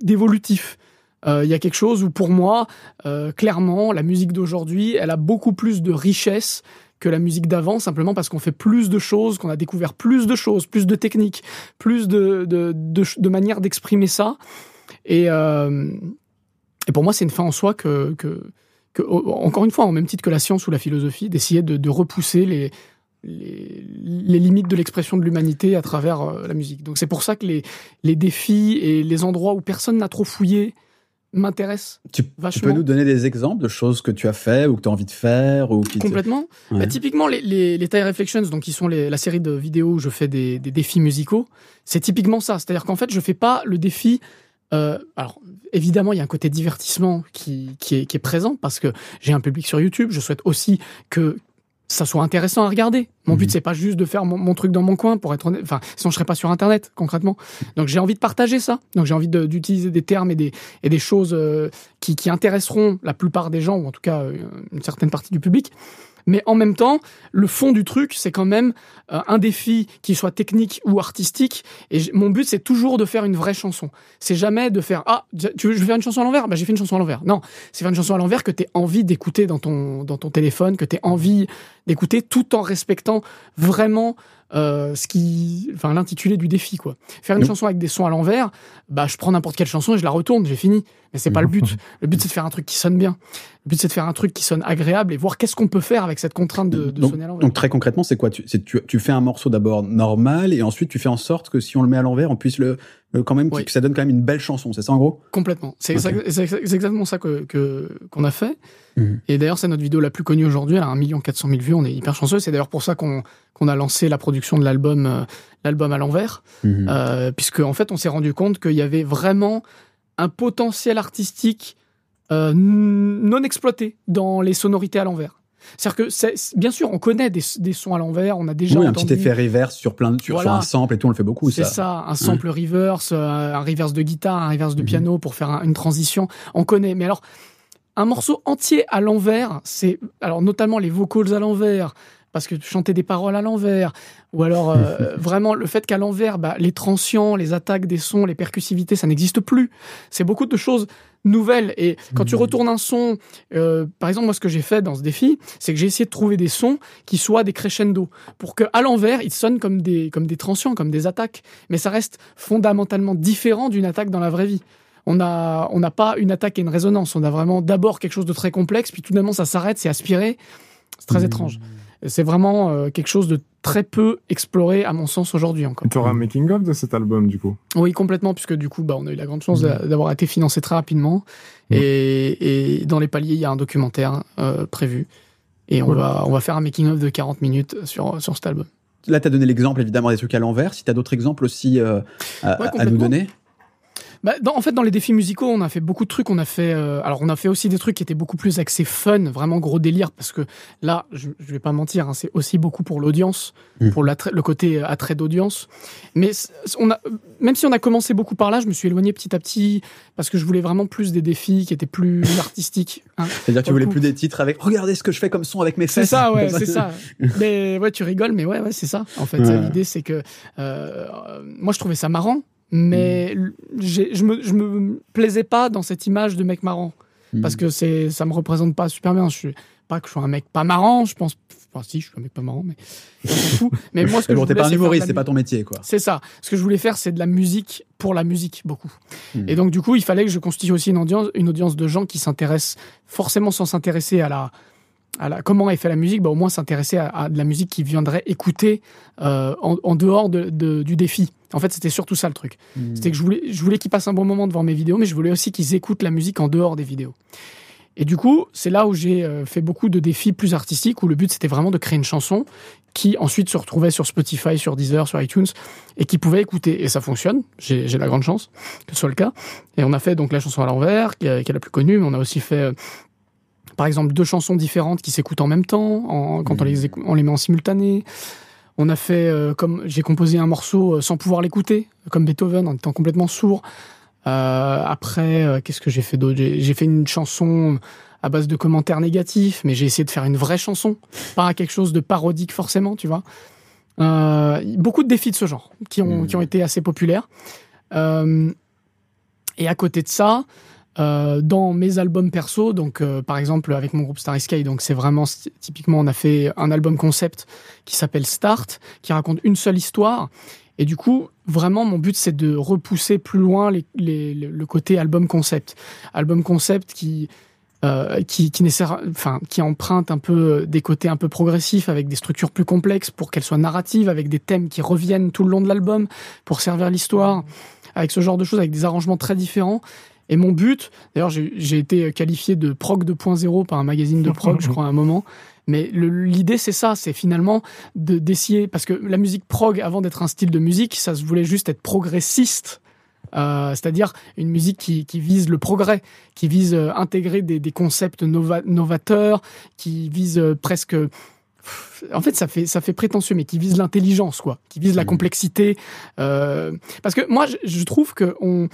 d'évolutif. Il euh, y a quelque chose où pour moi, euh, clairement, la musique d'aujourd'hui, elle a beaucoup plus de richesse que la musique d'avant, simplement parce qu'on fait plus de choses, qu'on a découvert plus de choses, plus de techniques, plus de, de, de, de manières d'exprimer ça. Et, euh, et pour moi, c'est une fin en soi que, que, que, encore une fois, en même titre que la science ou la philosophie, d'essayer de, de repousser les, les, les limites de l'expression de l'humanité à travers euh, la musique. Donc c'est pour ça que les, les défis et les endroits où personne n'a trop fouillé m'intéresse tu, vachement. Tu peux nous donner des exemples de choses que tu as fait ou que tu as envie de faire ou qui complètement. Te... Ouais. Bah, typiquement, les, les, les Taï Reflections, donc, qui sont les, la série de vidéos où je fais des, des défis musicaux, c'est typiquement ça. C'est-à-dire qu'en fait, je ne fais pas le défi... Euh, alors, évidemment, il y a un côté divertissement qui, qui, est, qui est présent parce que j'ai un public sur YouTube. Je souhaite aussi que ça soit intéressant à regarder. Mon but, mmh. c'est pas juste de faire mon, mon truc dans mon coin, pour être honnête. Enfin, sinon je serais pas sur Internet, concrètement. Donc j'ai envie de partager ça. Donc j'ai envie de, d'utiliser des termes et des, et des choses euh, qui, qui intéresseront la plupart des gens, ou en tout cas euh, une certaine partie du public. Mais en même temps, le fond du truc, c'est quand même euh, un défi qui soit technique ou artistique. Et j- mon but, c'est toujours de faire une vraie chanson. C'est jamais de faire « Ah, tu veux, je veux faire une chanson à l'envers ?» Bah, j'ai fait une chanson à l'envers. Non, c'est faire une chanson à l'envers que t'aies envie d'écouter dans ton, dans ton téléphone, que t'aies envie d'écouter, tout en respectant vraiment euh, ce qui, enfin, l'intitulé du défi, quoi. Faire une oui. chanson avec des sons à l'envers, bah, je prends n'importe quelle chanson et je la retourne, j'ai fini. Mais c'est pas le but. Le but, c'est de faire un truc qui sonne bien. Le but, c'est de faire un truc qui sonne agréable et voir qu'est-ce qu'on peut faire avec cette contrainte de, de donc, sonner à l'envers. Donc, très concrètement, c'est quoi? tu, c'est, tu, tu fais un morceau d'abord normal et ensuite, tu fais en sorte que si on le met à l'envers, on puisse le, le quand même, oui. que ça donne quand même une belle chanson, c'est ça, en gros? Complètement. C'est, okay. c'est, c'est exactement ça que, que, qu'on a fait. Mm-hmm. Et d'ailleurs, c'est notre vidéo la plus connue aujourd'hui. Elle a un million quatre cent mille vues. On est hyper chanceux. C'est d'ailleurs pour ça qu'on, qu'on a lancé la production de l'album, euh, l'album à l'envers. Mm-hmm. Euh, puisque, en fait, on s'est rendu compte qu'il y avait vraiment un potentiel artistique euh, non exploité dans les sonorités à l'envers. C'est-à-dire que, c'est, bien sûr, on connaît des, des sons à l'envers, on a déjà oui, entendu... un petit effet reverse sur, plein, sur, voilà. sur un sample et tout, on le fait beaucoup, c'est ça. C'est ça, un sample mmh. reverse, un reverse de guitare, un reverse de piano mmh. pour faire un, une transition, on connaît. Mais alors, un morceau entier à l'envers, c'est alors notamment les vocals à l'envers, parce que chanter des paroles à l'envers, ou alors euh, vraiment le fait qu'à l'envers, bah, les transients, les attaques des sons, les percussivités, ça n'existe plus. C'est beaucoup de choses nouvelles. Et quand mmh. tu retournes un son, euh, par exemple, moi, ce que j'ai fait dans ce défi, c'est que j'ai essayé de trouver des sons qui soient des crescendo, pour qu'à l'envers, ils sonnent comme des, comme des transients, comme des attaques. Mais ça reste fondamentalement différent d'une attaque dans la vraie vie. On a, on n'a pas une attaque et une résonance. On a vraiment d'abord quelque chose de très complexe, puis tout d'un moment, ça s'arrête, c'est aspiré. C'est très mmh. étrange. C'est vraiment euh, quelque chose de très peu exploré, à mon sens, aujourd'hui encore. Tu auras un making-of de cet album, du coup? Oui, complètement, puisque du coup, bah, on a eu la grande chance mmh. d'avoir été financé très rapidement. Mmh. Et, et dans les paliers, il y a un documentaire euh, prévu. Et on, voilà. va, on va faire un making-of de quarante minutes sur, sur cet album. Là, tu as donné l'exemple, évidemment, des trucs à l'envers. Si tu as d'autres exemples aussi euh, à, ouais, à nous donner? Bah, dans, en fait, dans les défis musicaux, on a fait beaucoup de trucs. On a fait, euh, alors, on a fait aussi des trucs qui étaient beaucoup plus axés fun, vraiment gros délire, parce que là, je, je vais pas mentir, hein, c'est aussi beaucoup pour l'audience, mmh. pour le côté attrait d'audience. Mais on a, même si on a commencé beaucoup par là, je me suis éloigné petit à petit parce que je voulais vraiment plus des défis qui étaient plus artistiques. Hein. C'est-à-dire que tu voulais coup. plus des titres avec regardez ce que je fais comme son avec mes fesses. C'est ça, ouais, c'est ça. Mais ouais, tu rigoles, mais ouais, ouais, c'est ça. En fait, ouais. l'idée, c'est que euh, moi, je trouvais ça marrant. Mais mmh. j'ai, je me, je me plaisais pas dans cette image de mec marrant. Mmh. Parce que c'est, ça me représente pas super bien. Je suis pas que je sois un mec pas marrant, je pense. Enfin, si, je suis un mec pas marrant, mais. mais moi, ce que mais bon, je voulais, t'es pas un humoriste, c'est pas ton métier, quoi. C'est ça. Ce que je voulais faire, c'est de la musique pour la musique, beaucoup. Mmh. Et donc, du coup, il fallait que je constitue aussi une audience, une audience de gens qui s'intéressent, forcément sans s'intéresser à la. À la, comment est fait la musique, bah au moins s'intéresser à, à de la musique qui viendrait écouter euh, en, en dehors de, de, du défi. En fait, c'était surtout ça le truc. Mmh. C'était que je voulais, je voulais qu'ils passent un bon moment devant mes vidéos, mais je voulais aussi qu'ils écoutent la musique en dehors des vidéos. Et du coup, c'est là où j'ai euh, fait beaucoup de défis plus artistiques, où le but c'était vraiment de créer une chanson qui ensuite se retrouvait sur Spotify, sur Deezer, sur iTunes, et qui pouvait écouter. Et ça fonctionne, j'ai, j'ai la grande chance que ce soit le cas. Et on a fait donc la chanson à l'envers, qui, qui est la plus connue, mais on a aussi fait... Euh, Par exemple, deux chansons différentes qui s'écoutent en même temps, en, quand mmh. on, les écou- on les met en simultané. On a fait, euh, comme j'ai composé un morceau sans pouvoir l'écouter, comme Beethoven, en étant complètement sourd. Euh, après, euh, qu'est-ce que j'ai fait d'autre ? j'ai, j'ai fait une chanson à base de commentaires négatifs, mais j'ai essayé de faire une vraie chanson, pas quelque chose de parodique forcément, tu vois. Euh, beaucoup de défis de ce genre, qui ont, mmh. qui ont été assez populaires. Euh, et à côté de ça... Euh, dans mes albums perso, donc euh, par exemple avec mon groupe Starry Sky, donc c'est vraiment typiquement on a fait un album concept qui s'appelle Start, qui raconte une seule histoire. Et du coup, vraiment, mon but, c'est de repousser plus loin les, les, le côté album concept, album concept qui euh, qui qui, enfin, qui emprunte un peu des côtés un peu progressifs avec des structures plus complexes pour qu'elles soient narratives, avec des thèmes qui reviennent tout le long de l'album pour servir l'histoire, avec ce genre de choses, avec des arrangements très différents. Et mon but, d'ailleurs, j'ai, j'ai été qualifié de prog deux point zéro par un magazine de prog, je crois, à un moment. Mais le, l'idée, c'est ça, c'est finalement de, d'essayer... Parce que la musique prog, avant d'être un style de musique, ça se voulait juste être progressiste. Euh, c'est-à-dire une musique qui, qui vise le progrès, qui vise euh, intégrer des, des concepts nova, novateurs, qui vise euh, presque... En fait, ça fait ça fait prétentieux, mais qui vise l'intelligence, quoi. Qui vise la complexité. Euh, parce que moi, je, je trouve que on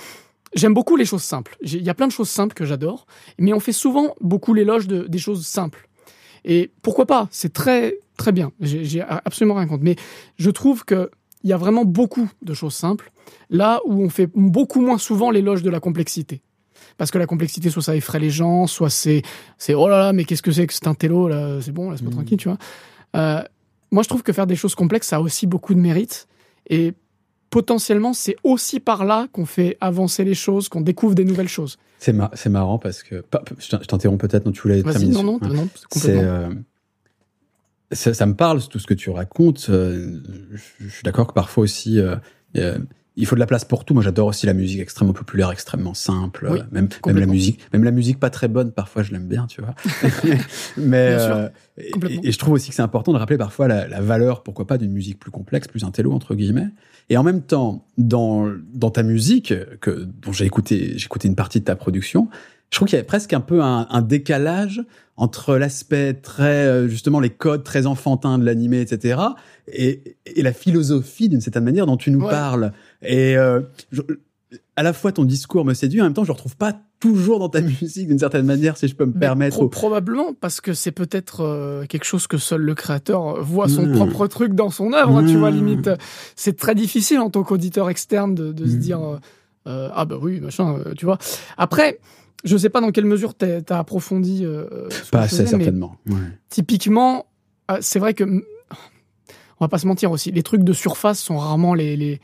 J'aime beaucoup les choses simples. Il y a plein de choses simples que j'adore, mais on fait souvent beaucoup l'éloge de, des choses simples. Et pourquoi pas ? C'est très, très bien. J'ai, j'ai absolument rien contre. Mais je trouve qu'il y a vraiment beaucoup de choses simples, là où on fait beaucoup moins souvent l'éloge de la complexité. Parce que la complexité, soit ça effraie les gens, soit c'est, c'est oh là là, mais qu'est-ce que c'est que c'est un télo, là, c'est bon, laisse-moi mmh. tranquille, tu vois. Euh, moi, je trouve que faire des choses complexes, ça a aussi beaucoup de mérite. Et potentiellement, c'est aussi par là qu'on fait avancer les choses, qu'on découvre des nouvelles choses. C'est, mar- c'est marrant parce que... Je t'interromps peut-être, non, tu voulais Vas-y, terminer. Non, non, non, non complètement. C'est, euh, ça, ça me parle, tout ce que tu racontes. Euh, je suis d'accord que parfois aussi, euh, euh, il faut de la place pour tout. Moi, j'adore aussi la musique extrêmement populaire, extrêmement simple. Oui, euh, même, même, la musique, même la musique pas très bonne, parfois, je l'aime bien, tu vois. Mais, euh, et, et je trouve aussi que c'est important de rappeler parfois la, la valeur, pourquoi pas, d'une musique plus complexe, plus intello, entre guillemets. Et en même temps, dans, dans ta musique, que, dont j'ai écouté, j'ai écouté une partie de ta production, je trouve qu'il y avait presque un peu un, un décalage entre l'aspect très, justement, les codes très enfantins de l'animé, et cetera, et, et la philosophie, d'une certaine manière, dont tu nous ouais. parles. Et euh, je, à la fois, ton discours me séduit, en même temps, je ne le retrouve pas toujours dans ta musique, d'une certaine manière, si je peux me Mais permettre. Pro- probablement, parce que c'est peut-être euh, quelque chose que seul le créateur voit son mmh. propre truc dans son œuvre, mmh. tu vois, limite. C'est très difficile, en tant qu'auditeur externe, de, de mmh. se dire euh, « Ah bah oui, machin, euh, tu vois ». Après... Je sais pas dans quelle mesure t'as, t'as approfondi. Euh, ce pas assez, faisais, certainement. Ouais. Typiquement, c'est vrai que on va pas se mentir aussi. Les trucs de surface sont rarement les, les,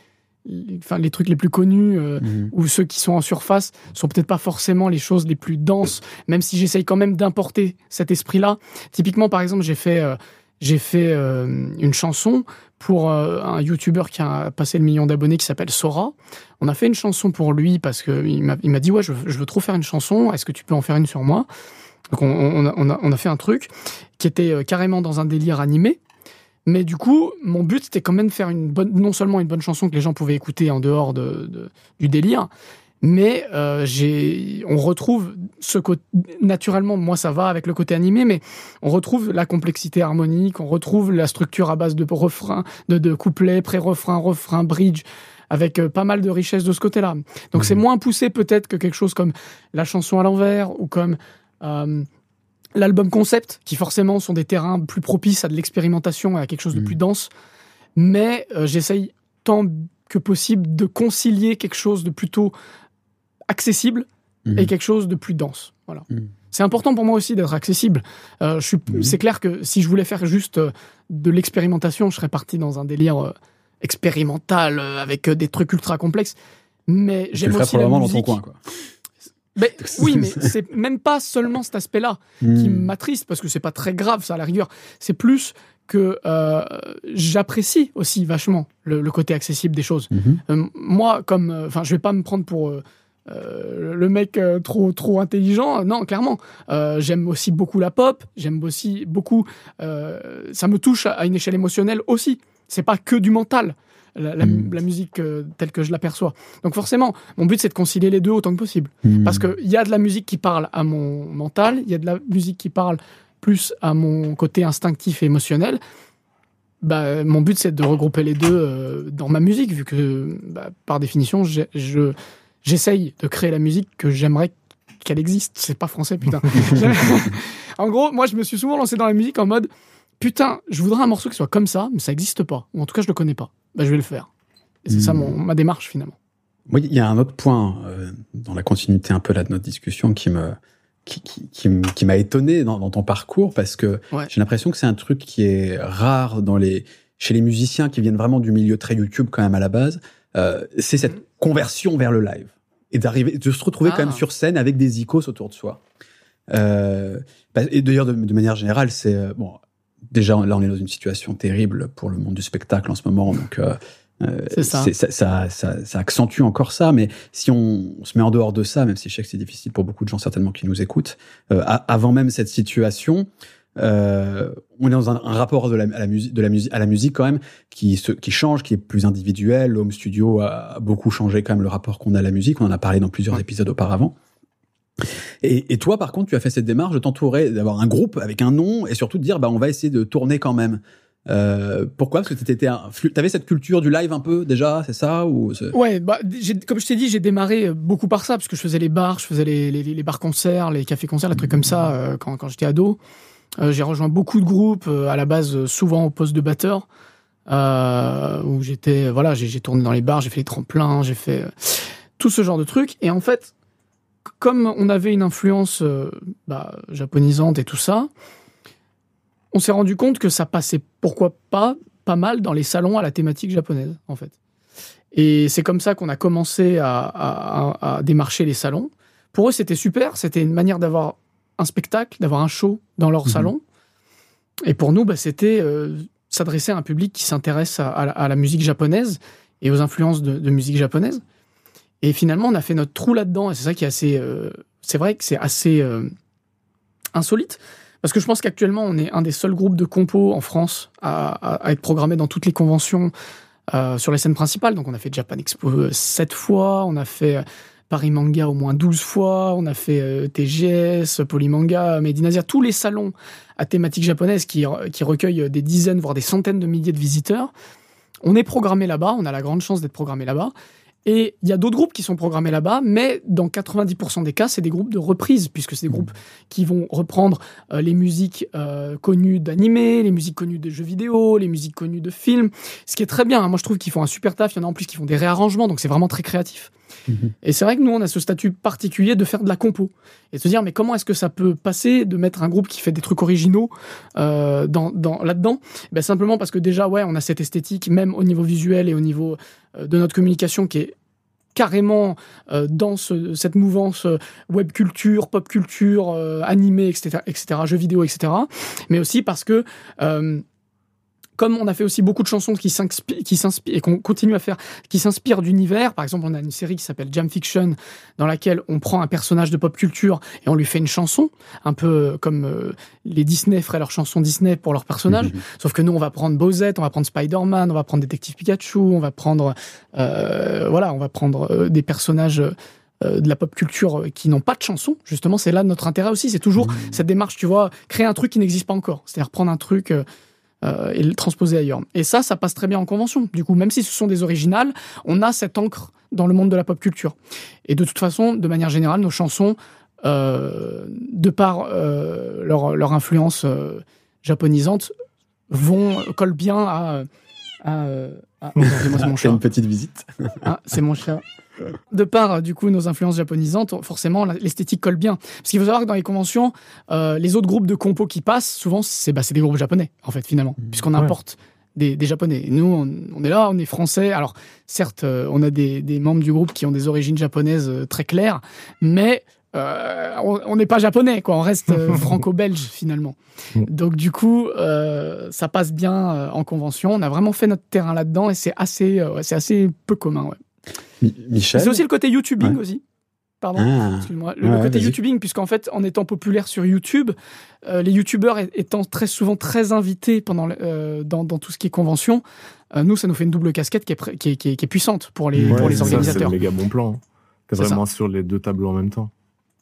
les enfin les trucs les plus connus euh, mm-hmm. ou ceux qui sont en surface sont peut-être pas forcément les choses les plus denses. Même si j'essaye quand même d'importer cet esprit-là. Typiquement, par exemple, j'ai fait euh, j'ai fait euh, une chanson pour euh, un YouTuber qui a passé le million d'abonnés qui s'appelle Sora. On a fait une chanson pour lui parce qu'il m'a, il m'a dit « Ouais, je, je veux trop faire une chanson, est-ce que tu peux en faire une sur moi ?» Donc on, on, a, on, a, on a fait un truc qui était euh, carrément dans un délire animé. Mais du coup, mon but, c'était quand même de faire une bonne, non seulement une bonne chanson que les gens pouvaient écouter en dehors de, de, du délire, mais euh, j'ai, on retrouve ce côté... Naturellement, moi, ça va avec le côté animé, mais on retrouve la complexité harmonique, on retrouve la structure à base de refrains, de, de couplets, pré-refrains, refrains, bridge, avec euh, pas mal de richesse de ce côté-là. Donc, mmh. c'est moins poussé, peut-être, que quelque chose comme la chanson à l'envers ou comme euh, l'album concept, qui forcément sont des terrains plus propices à de l'expérimentation, à quelque chose de mmh. plus dense. Mais euh, j'essaye tant que possible de concilier quelque chose de plutôt accessible mmh. et quelque chose de plus dense. Voilà. Mmh. C'est important pour moi aussi d'être accessible. Euh, je suis, mmh. C'est clair que si je voulais faire juste euh, de l'expérimentation, je serais parti dans un délire euh, expérimental euh, avec euh, des trucs ultra complexes. Mais j'aime aussi la musique. Dans ton coin, quoi. Mais, oui, mais c'est même pas seulement cet aspect-là mmh. qui m'attriste, parce que c'est pas très grave, ça, à la rigueur. C'est plus que euh, j'apprécie aussi vachement le, le côté accessible des choses. Mmh. Euh, moi, comme... Enfin, euh, je vais pas me prendre pour... Euh, Euh, le mec euh, trop trop intelligent, non, clairement. Euh, j'aime aussi beaucoup la pop, j'aime aussi beaucoup. Euh, ça me touche à une échelle émotionnelle aussi. C'est pas que du mental, la, la, mmh. la musique euh, telle que je l'aperçois. Donc forcément, mon but c'est de concilier les deux autant que possible, mmh. parce que il y a de la musique qui parle à mon mental, il y a de la musique qui parle plus à mon côté instinctif et émotionnel. Bah, mon but c'est de regrouper les deux euh, dans ma musique, vu que bah, par définition, je, je J'essaye de créer la musique que j'aimerais qu'elle existe. C'est pas français, putain. En gros, moi, je me suis souvent lancé dans la musique en mode « Putain, je voudrais un morceau qui soit comme ça, mais ça n'existe pas. Ou en tout cas, je le connais pas. Bah, je vais le faire. » Et c'est mmh. ça mon, ma démarche, finalement. Oui, il y a un autre point, euh, dans la continuité un peu là de notre discussion, qui, me, qui, qui, qui, qui m'a étonné dans, dans ton parcours, parce que ouais. j'ai l'impression que c'est un truc qui est rare dans les, chez les musiciens qui viennent vraiment du milieu très YouTube quand même à la base. Euh, c'est cette mmh. conversion vers le live. Et d'arriver, de se retrouver ah. quand même sur scène avec des icônes autour de soi. Euh, bah, et d'ailleurs, de, de manière générale, c'est euh, bon. Déjà, là, on est dans une situation terrible pour le monde du spectacle en ce moment, donc euh, c'est ça. C'est, ça, ça, ça, ça accentue encore ça. Mais si on, on se met en dehors de ça, même si je sais que c'est difficile pour beaucoup de gens certainement qui nous écoutent, euh, avant même cette situation, euh, on est dans un, un rapport de la, à la musique, de la musique, à la musique quand même, qui se, qui change, qui est plus individuel. Home Studio a beaucoup changé quand même le rapport qu'on a à la musique. On en a parlé dans plusieurs épisodes auparavant. Et, et toi, par contre, tu as fait cette démarche de t'entourer, d'avoir un groupe avec un nom et surtout de dire, bah, on va essayer de tourner quand même. Euh, pourquoi? Parce que t'étais un, t'avais cette culture du live un peu déjà, c'est ça ou c'est... Ouais, bah, j'ai, comme je t'ai dit, j'ai démarré beaucoup par ça parce que je faisais les bars, je faisais les, les, les bars-concerts, les cafés-concerts, les trucs comme ça euh, quand, quand j'étais ado. Euh, j'ai rejoint beaucoup de groupes, euh, à la base euh, souvent au poste de batteur, euh, où j'étais, voilà, j'ai, j'ai tourné dans les bars, j'ai fait les tremplins, j'ai fait euh, tout ce genre de trucs. Et en fait, comme on avait une influence euh, bah, japonisante et tout ça, on s'est rendu compte que ça passait, pourquoi pas, pas mal dans les salons à la thématique japonaise, en fait. Et c'est comme ça qu'on a commencé à, à, à, à démarcher les salons. Pour eux, c'était super, c'était une manière d'avoir un spectacle, d'avoir un show dans leur mmh. salon. Et pour nous, bah, c'était euh, s'adresser à un public qui s'intéresse à, à, à la musique japonaise et aux influences de, de musique japonaise. Et finalement, on a fait notre trou là-dedans. Et c'est ça qui est assez... Euh, c'est vrai que c'est assez euh, insolite. Parce que je pense qu'actuellement, on est un des seuls groupes de compos en France à, à, à être programmé dans toutes les conventions euh, sur les scènes principales. Donc on a fait Japan Expo sept fois, on a fait... Paris Manga au moins douze fois, on a fait euh, T G S, Polymanga, Medinasia, tous les salons à thématique japonaise qui, qui recueillent des dizaines, voire des centaines de milliers de visiteurs. On est programmé là-bas, on a la grande chance d'être programmé là-bas. Et il y a d'autres groupes qui sont programmés là-bas, mais dans quatre-vingt-dix pour cent des cas, c'est des groupes de reprise, puisque c'est des groupes qui vont reprendre euh, les musiques euh, connues d'animés, les musiques connues de jeux vidéo, les musiques connues de films, ce qui est très bien. Hein. Moi, je trouve qu'ils font un super taf. Il y en a en plus qui font des réarrangements, donc c'est vraiment très créatif. Mmh. Et c'est vrai que nous, on a ce statut particulier de faire de la compo et de se dire, mais comment est-ce que ça peut passer de mettre un groupe qui fait des trucs originaux euh, dans, dans, là-dedans? Ben, simplement parce que déjà, ouais, on a cette esthétique, même au niveau visuel et au niveau euh, de notre communication qui est carrément euh, dans ce, cette mouvance euh, web culture, pop culture, euh, animé, et cetera, et cetera, jeux vidéo, et cetera. Mais aussi parce que... Euh, Comme on a fait aussi beaucoup de chansons qui s'inspirent, qui s'inspirent et qu'on continue à faire, qui s'inspirent d'univers. Par exemple, on a une série qui s'appelle Jam Fiction, dans laquelle on prend un personnage de pop culture et on lui fait une chanson, un peu comme euh, les Disney feraient leurs chansons Disney pour leurs personnages. Mmh. Sauf que nous, on va prendre Bowsette, on va prendre Spider-Man, on va prendre Détective Pikachu, on va prendre, euh, voilà, on va prendre euh, des personnages euh, de la pop culture euh, qui n'ont pas de chanson. Justement, c'est là notre intérêt aussi. C'est toujours mmh. cette démarche, tu vois, créer un truc qui n'existe pas encore. C'est-à-dire prendre un truc. Euh, Euh, et le transposer ailleurs. Et ça, ça passe très bien en convention. Du coup, même si ce sont des originales, on a cette ancre dans le monde de la pop culture. Et de toute façon, de manière générale, nos chansons, euh, de par euh, leur, leur influence euh, japonisante, vont, collent bien à... à, à, à oh, c'est mon chat. Une petite visite. Ah, c'est mon chat. De par, du coup, nos influences japonisantes, forcément, l'esthétique colle bien. Parce qu'il faut savoir que dans les conventions, euh, les autres groupes de compos qui passent, souvent, c'est, bah, c'est des groupes japonais, en fait, finalement, puisqu'on ouais. importe des, des japonais. Et nous, on, on est là, on est français. Alors, certes, on a des, des membres du groupe qui ont des origines japonaises très claires, mais... Euh, on n'est pas japonais, quoi. On reste euh, franco-belge, finalement. Donc, du coup, euh, ça passe bien euh, en convention. On a vraiment fait notre terrain là-dedans et c'est assez, euh, ouais, c'est assez peu commun. Ouais. Michel. C'est aussi le côté YouTubing ouais. aussi. Pardon, ah, excuse-moi. Le, ouais, le côté vas-y. YouTubing, puisqu'en fait, en étant populaire sur YouTube, euh, les YouTubeurs étant très souvent très invités pendant, euh, dans, dans tout ce qui est convention, euh, nous, ça nous fait une double casquette qui est, pr- qui est, qui est, qui est puissante pour les, ouais, pour les organisateurs. Ça, c'est un méga bon plan. C'est vraiment ça. Sur les deux tableaux en même temps.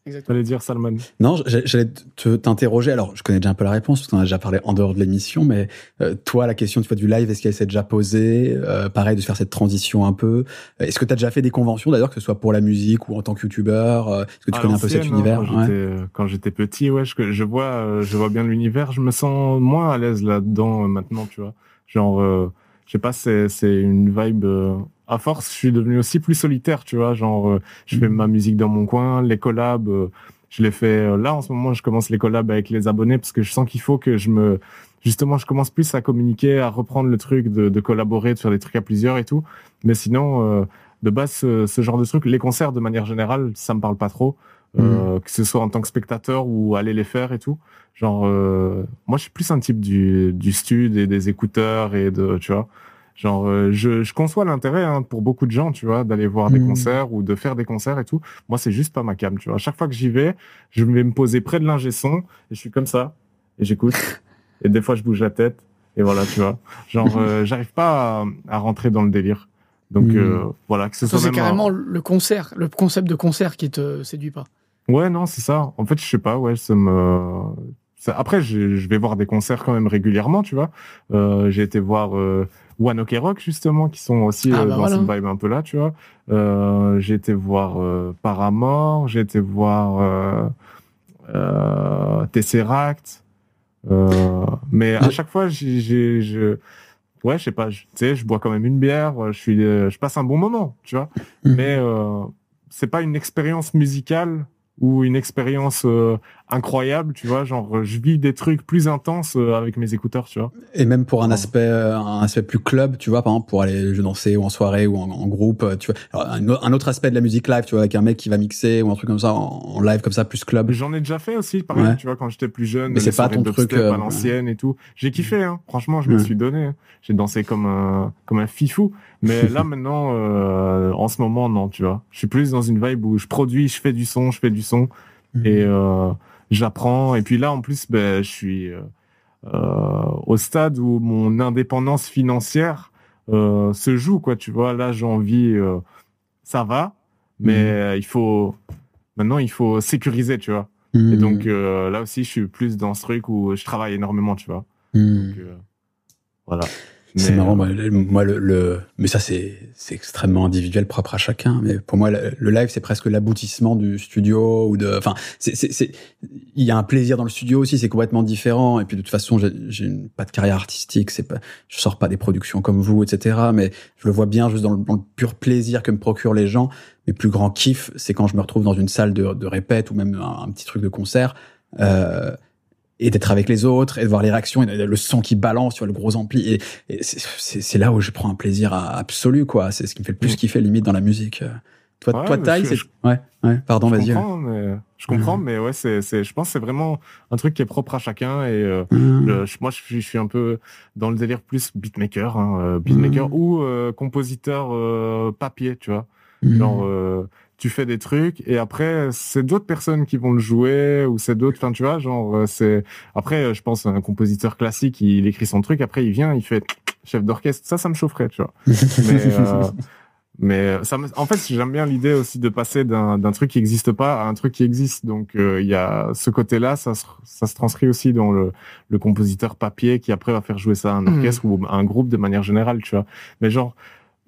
Exactement. J'allais dire Salman. Non, j'allais te, t'interroger. Alors, je connais déjà un peu la réponse parce qu'on a déjà parlé en dehors de l'émission, mais euh, toi, la question tu vois, du live, est-ce qu'elle s'est déjà posée euh, pareil, de faire cette transition un peu. Est-ce que tu as déjà fait des conventions, d'ailleurs, que ce soit pour la musique ou en tant que youtubeur euh, Est-ce que tu à connais un peu cet univers quand, ouais. j'étais, quand j'étais petit, ouais, je, je, vois, euh, je vois bien l'univers. Je me sens moins à l'aise là-dedans euh, maintenant, tu vois. Genre, euh, je sais pas, c'est, c'est une vibe... Euh, à force, je suis devenu aussi plus solitaire, tu vois, genre, euh, je fais ma musique dans mon coin, les collabs, euh, je les fais, euh, là, en ce moment, je commence les collabs avec les abonnés, parce que je sens qu'il faut que je me, justement, je commence plus à communiquer, à reprendre le truc, de, de collaborer, de faire des trucs à plusieurs et tout, mais sinon, euh, de base, ce, ce genre de truc, les concerts, de manière générale, ça me parle pas trop, euh, mmh. que ce soit en tant que spectateur ou aller les faire et tout, genre, euh, moi, je suis plus un type du, du stud et des écouteurs et de, tu vois, genre euh, je, je conçois l'intérêt hein, pour beaucoup de gens tu vois d'aller voir mmh. des concerts ou de faire des concerts et tout. Moi c'est juste pas ma came, tu vois. À chaque fois que j'y vais, je vais me poser près de l'ingé son et je suis comme ça et j'écoute et des fois je bouge la tête et voilà tu vois. Genre euh, j'arrive pas à, à rentrer dans le délire. Donc mmh. euh, voilà que ce soit. C'est même carrément un... le concert, le concept de concert qui te séduit pas. Ouais non c'est ça. En fait je sais pas ouais ça me. Après, je vais voir des concerts quand même régulièrement, tu vois. Euh, j'ai été voir euh, One Ok Rock, justement, qui sont aussi ah, euh, bah dans voilà. cette vibe un peu là, tu vois. Euh, j'ai été voir euh, Paramore, j'ai été voir euh, euh, Tesseract. Euh, mais à chaque fois, j'ai... j'ai, j'ai... Ouais, je sais pas, tu sais, je bois quand même une bière, je, suis, je passe un bon moment, tu vois. Mmh. Mais euh, c'est pas une expérience musicale ou une expérience euh, incroyable, tu vois, genre je vis des trucs plus intenses euh, avec mes écouteurs, tu vois. Et même pour un aspect euh, un aspect plus club, tu vois, par exemple pour aller danser ou en soirée ou en, en groupe, tu vois. Alors, un autre aspect de la musique live, tu vois, avec un mec qui va mixer ou un truc comme ça en, en live comme ça plus club. J'en ai déjà fait aussi, par exemple, ouais. tu vois, quand j'étais plus jeune, mais c'est pas ton truc euh, à l'ancienne ouais. et tout. J'ai kiffé, hein. Franchement, je ouais. me suis donné. Hein. J'ai dansé comme un comme un fifou. Mais là maintenant, euh, en ce moment, non, tu vois. Je suis plus dans une vibe où je produis, je fais du son, je fais du son et euh, j'apprends. Et puis là, en plus, ben, je suis euh, au stade où mon indépendance financière euh, se joue, quoi. Tu vois, là, j'ai envie, euh, ça va, mais mmh. il faut maintenant, il faut sécuriser, tu vois. Mmh. Et donc euh, là aussi, je suis plus dans ce truc où je travaille énormément, tu vois. Mmh. Donc, euh, voilà. Mais c'est marrant, moi, le, moi le, le, mais ça c'est c'est extrêmement individuel, propre à chacun. Mais pour moi, le, le live c'est presque l'aboutissement du studio ou de, enfin, c'est c'est c'est, il y a un plaisir dans le studio aussi, c'est complètement différent. Et puis de toute façon, j'ai, j'ai une, pas de carrière artistique, c'est pas, je sors pas des productions comme vous, et cetera. Mais je le vois bien juste dans le, dans le pur plaisir que me procurent les gens. Mes plus grands kiffs, c'est quand je me retrouve dans une salle de, de répète ou même un, un petit truc de concert. Euh, et d'être avec les autres, et de voir les réactions, et le son qui balance, tu vois, le gros ampli. Et, et c'est, c'est, c'est là où je prends un plaisir à, absolu, quoi. C'est ce qui me fait le plus kiffer, limite, dans la musique. Toi, ouais, toi Taï, c'est... Je... Ouais, ouais, pardon, je vas-y. Comprends, mais... Je comprends, mmh. mais ouais, c'est, c'est... je pense que c'est vraiment un truc qui est propre à chacun. Et euh, mmh. le, moi, je suis, je suis un peu dans le délire plus beatmaker, hein, beatmaker mmh. ou euh, compositeur euh, papier, tu vois. Mmh. Genre... Euh, tu fais des trucs et après c'est d'autres personnes qui vont le jouer ou c'est d'autres, enfin tu vois, genre c'est après je pense un compositeur classique il écrit son truc, après il vient, il fait chef d'orchestre, ça ça me chaufferait, tu vois. mais euh, mais ça me... en fait j'aime bien l'idée aussi de passer d'un d'un truc qui existe pas à un truc qui existe, donc il euh, y a ce côté là, ça se, ça se transcrit aussi dans le le compositeur papier qui après va faire jouer ça à un orchestre mmh. ou à un groupe de manière générale, tu vois. Mais genre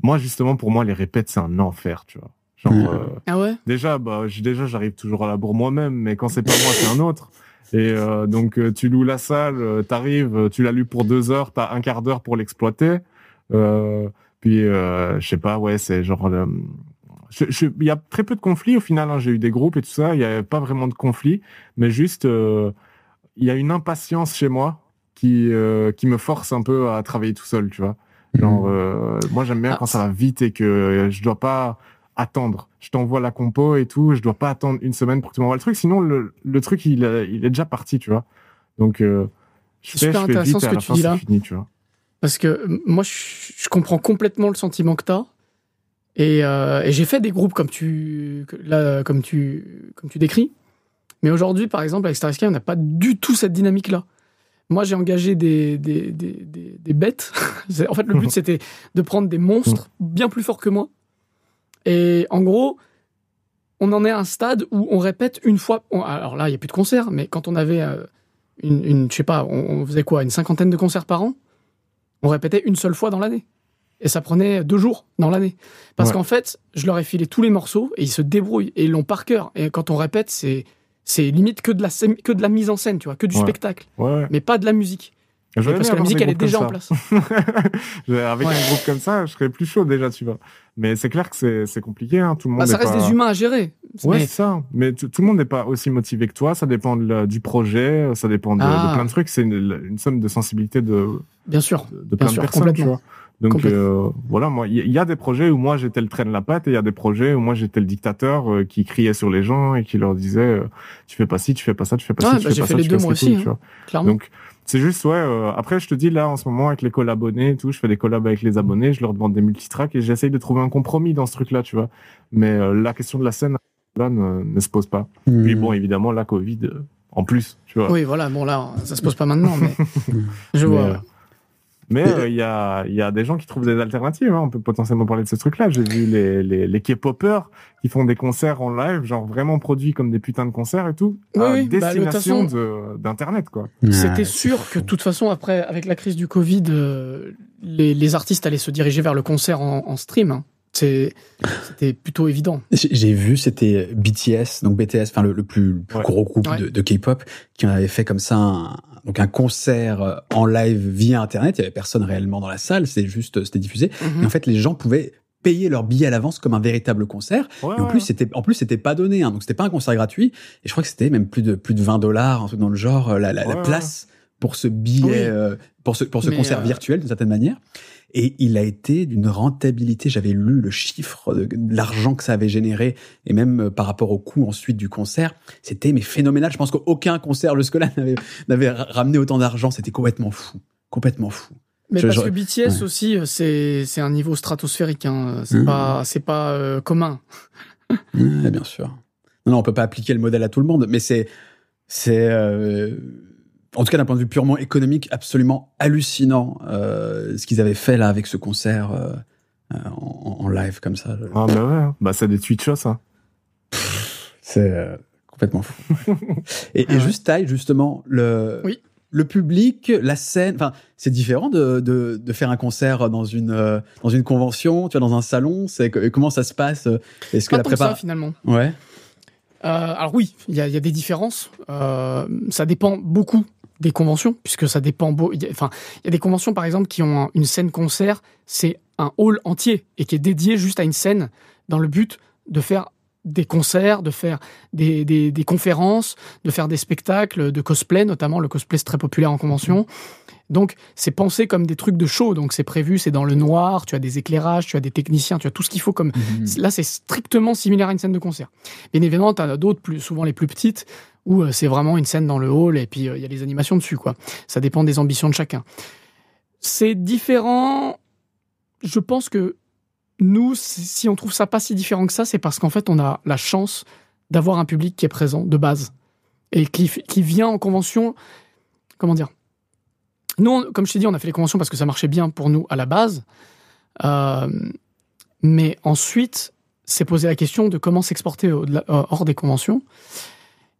moi justement pour moi les répètes c'est un enfer, tu vois. Genre, euh, ah ouais déjà, bah, déjà, j'arrive toujours à la bourre moi-même, mais quand c'est pas moi, c'est un autre. Et euh, donc, tu loues la salle, t'arrives, tu la loues pour deux heures, t'as un quart d'heure pour l'exploiter. Euh, puis, euh, je sais pas, ouais, c'est genre le, Je, je, il y a très peu de conflits au final, hein. J'ai eu des groupes et tout ça, il n'y a pas vraiment de conflits, mais juste euh, il y a une impatience chez moi qui, euh, qui me force un peu à travailler tout seul, tu vois. Genre, euh, moi j'aime bien ah. quand ça va vite et que je dois pas attendre. Je t'envoie la compo et tout, je dois pas attendre une semaine pour que tu m'envoies le truc, sinon le, le truc il, il est déjà parti, tu vois. Donc euh, je c'est fais, super je intéressant fais vite ce que tu fin, dis là, fini, tu vois. Parce que moi je, je comprends complètement le sentiment que t'as et, euh, et j'ai fait des groupes comme tu là comme tu comme tu décris, mais aujourd'hui par exemple avec Starry Sky on n'a pas du tout cette dynamique là. Moi, j'ai engagé des, des, des, des, des bêtes. En fait, le but, c'était de prendre des monstres bien plus forts que moi. Et en gros, on en est à un stade où on répète une fois... On, alors là, il n'y a plus de concerts, mais quand on avait euh, une... une je sais pas, on, on faisait quoi, une cinquantaine de concerts par an, on répétait une seule fois dans l'année. Et ça prenait deux jours dans l'année. Parce ouais. qu'en fait, je leur ai filé tous les morceaux et ils se débrouillent. Et ils l'ont par cœur. Et quand on répète, c'est... C'est limite que de la que de la mise en scène, tu vois, que du ouais. spectacle, ouais. mais pas de la musique. Parce que la musique, elle est déjà en place. Avec ouais. un groupe comme ça, je serais plus chaud déjà, tu vois. Mais c'est clair que c'est c'est compliqué, hein. Tout le monde. Bah, ça reste pas... des humains à gérer. Ouais, mais... ça. Mais t- tout le monde n'est pas aussi motivé que toi. Ça dépend de la, du projet, ça dépend de, ah. de plein de trucs. C'est une, une somme de sensibilité de. Bien sûr. De, de plein bien de sûr, personnes, tu vois. Donc euh, voilà, moi, il y-, y a des projets où moi j'étais le traîne la patte et il y a des projets où moi j'étais le dictateur euh, qui criait sur les gens et qui leur disait euh, tu fais pas ci, tu fais pas ça, tu fais pas ah, ça, bah tu fais pas ça. J'ai fait les deux moi aussi, cool, hein, clairement. Donc c'est juste ouais. Euh, après je te dis là en ce moment avec les collabs abonnés et tout, je fais des collabs avec les abonnés, je leur demande des multitracks et j'essaye de trouver un compromis dans ce truc-là, tu vois. Mais euh, la question de la scène là ne, ne se pose pas. Mmh. Puis bon, évidemment la Covid euh, en plus, tu vois. Oui, voilà. Bon là, ça se pose pas maintenant, mais je vois. Mais, euh... Mais il euh, y, a, y a des gens qui trouvent des alternatives. Hein. On peut potentiellement parler de ce truc-là. J'ai vu les, les, les K-popers qui font des concerts en live, genre vraiment produits comme des putains de concerts et tout, oui, à oui, destination bah, de façon, de, d'Internet, quoi. C'était sûr que, de toute façon, après, avec la crise du Covid, euh, les, les artistes allaient se diriger vers le concert en, en stream. Hein. C'est, c'était plutôt évident. J'ai vu, c'était B T S, donc B T S, enfin le, le plus, le plus ouais. gros groupe ouais. de, de K-pop, qui avait fait comme ça un, donc un concert en live via Internet. Il y avait personne réellement dans la salle, c'était juste, c'était diffusé. Mm-hmm. Et en fait, les gens pouvaient payer leur billet à l'avance comme un véritable concert. Ouais, et en plus, c'était, en plus, c'était pas donné, hein, donc c'était pas un concert gratuit. Et je crois que c'était même plus de plus de vingt dollars, un truc dans le genre, la, la, ouais, la place pour ce billet, oui. euh, pour ce pour ce Mais concert euh... virtuel d'une certaine manière. Et il a été d'une rentabilité, j'avais lu le chiffre de, de l'argent que ça avait généré, et même par rapport au coût ensuite du concert, c'était mais phénoménal. Je pense qu'aucun concert jusque-là n'avait, n'avait ramené autant d'argent. C'était complètement fou, complètement fou. Mais je, parce je... que B T S ouais. aussi, c'est, c'est un niveau stratosphérique. Hein. C'est, mmh. pas, c'est pas euh, commun. Mmh, bien sûr. Non, non, on peut pas appliquer le modèle à tout le monde, mais c'est... c'est euh... En tout cas, d'un point de vue purement économique, absolument hallucinant euh, ce qu'ils avaient fait là avec ce concert euh, euh, en, en live comme ça. Ah bah ouais, bah c'est des Twitchers ça. C'est euh, complètement fou. et, et juste Taï, justement, le, oui. le public, la scène, enfin c'est différent de, de, de faire un concert dans une, euh, dans une convention, tu vois, dans un salon, c'est, comment ça se passe? Est-ce que la prépa... ça, finalement. Ouais. Euh, alors oui, il y, y a des différences, euh, ça dépend beaucoup des conventions, puisque ça dépend... Beau, y a, enfin, il y a des conventions, par exemple, qui ont un, une scène concert, c'est un hall entier, et qui est dédié juste à une scène, dans le but de faire des concerts, de faire des, des, des conférences, de faire des spectacles, de cosplay, notamment le cosplay, c'est très populaire en convention. Donc, c'est pensé comme des trucs de show, donc c'est prévu, c'est dans le noir, tu as des éclairages, tu as des techniciens, tu as tout ce qu'il faut comme... Mmh. Là, c'est strictement similaire à une scène de concert. Bien évidemment, tu as d'autres, plus, souvent les plus petites, où c'est vraiment une scène dans le hall et puis il euh, y a les animations dessus, quoi. Ça dépend des ambitions de chacun. C'est différent. Je pense que nous, si on trouve ça pas si différent que ça, c'est parce qu'en fait, on a la chance d'avoir un public qui est présent de base et qui, qui vient en convention. Comment dire ? Nous, on, comme je t'ai dit, on a fait les conventions parce que ça marchait bien pour nous à la base. Euh, mais ensuite, s'est posé la question de comment s'exporter au-delà, hors des conventions.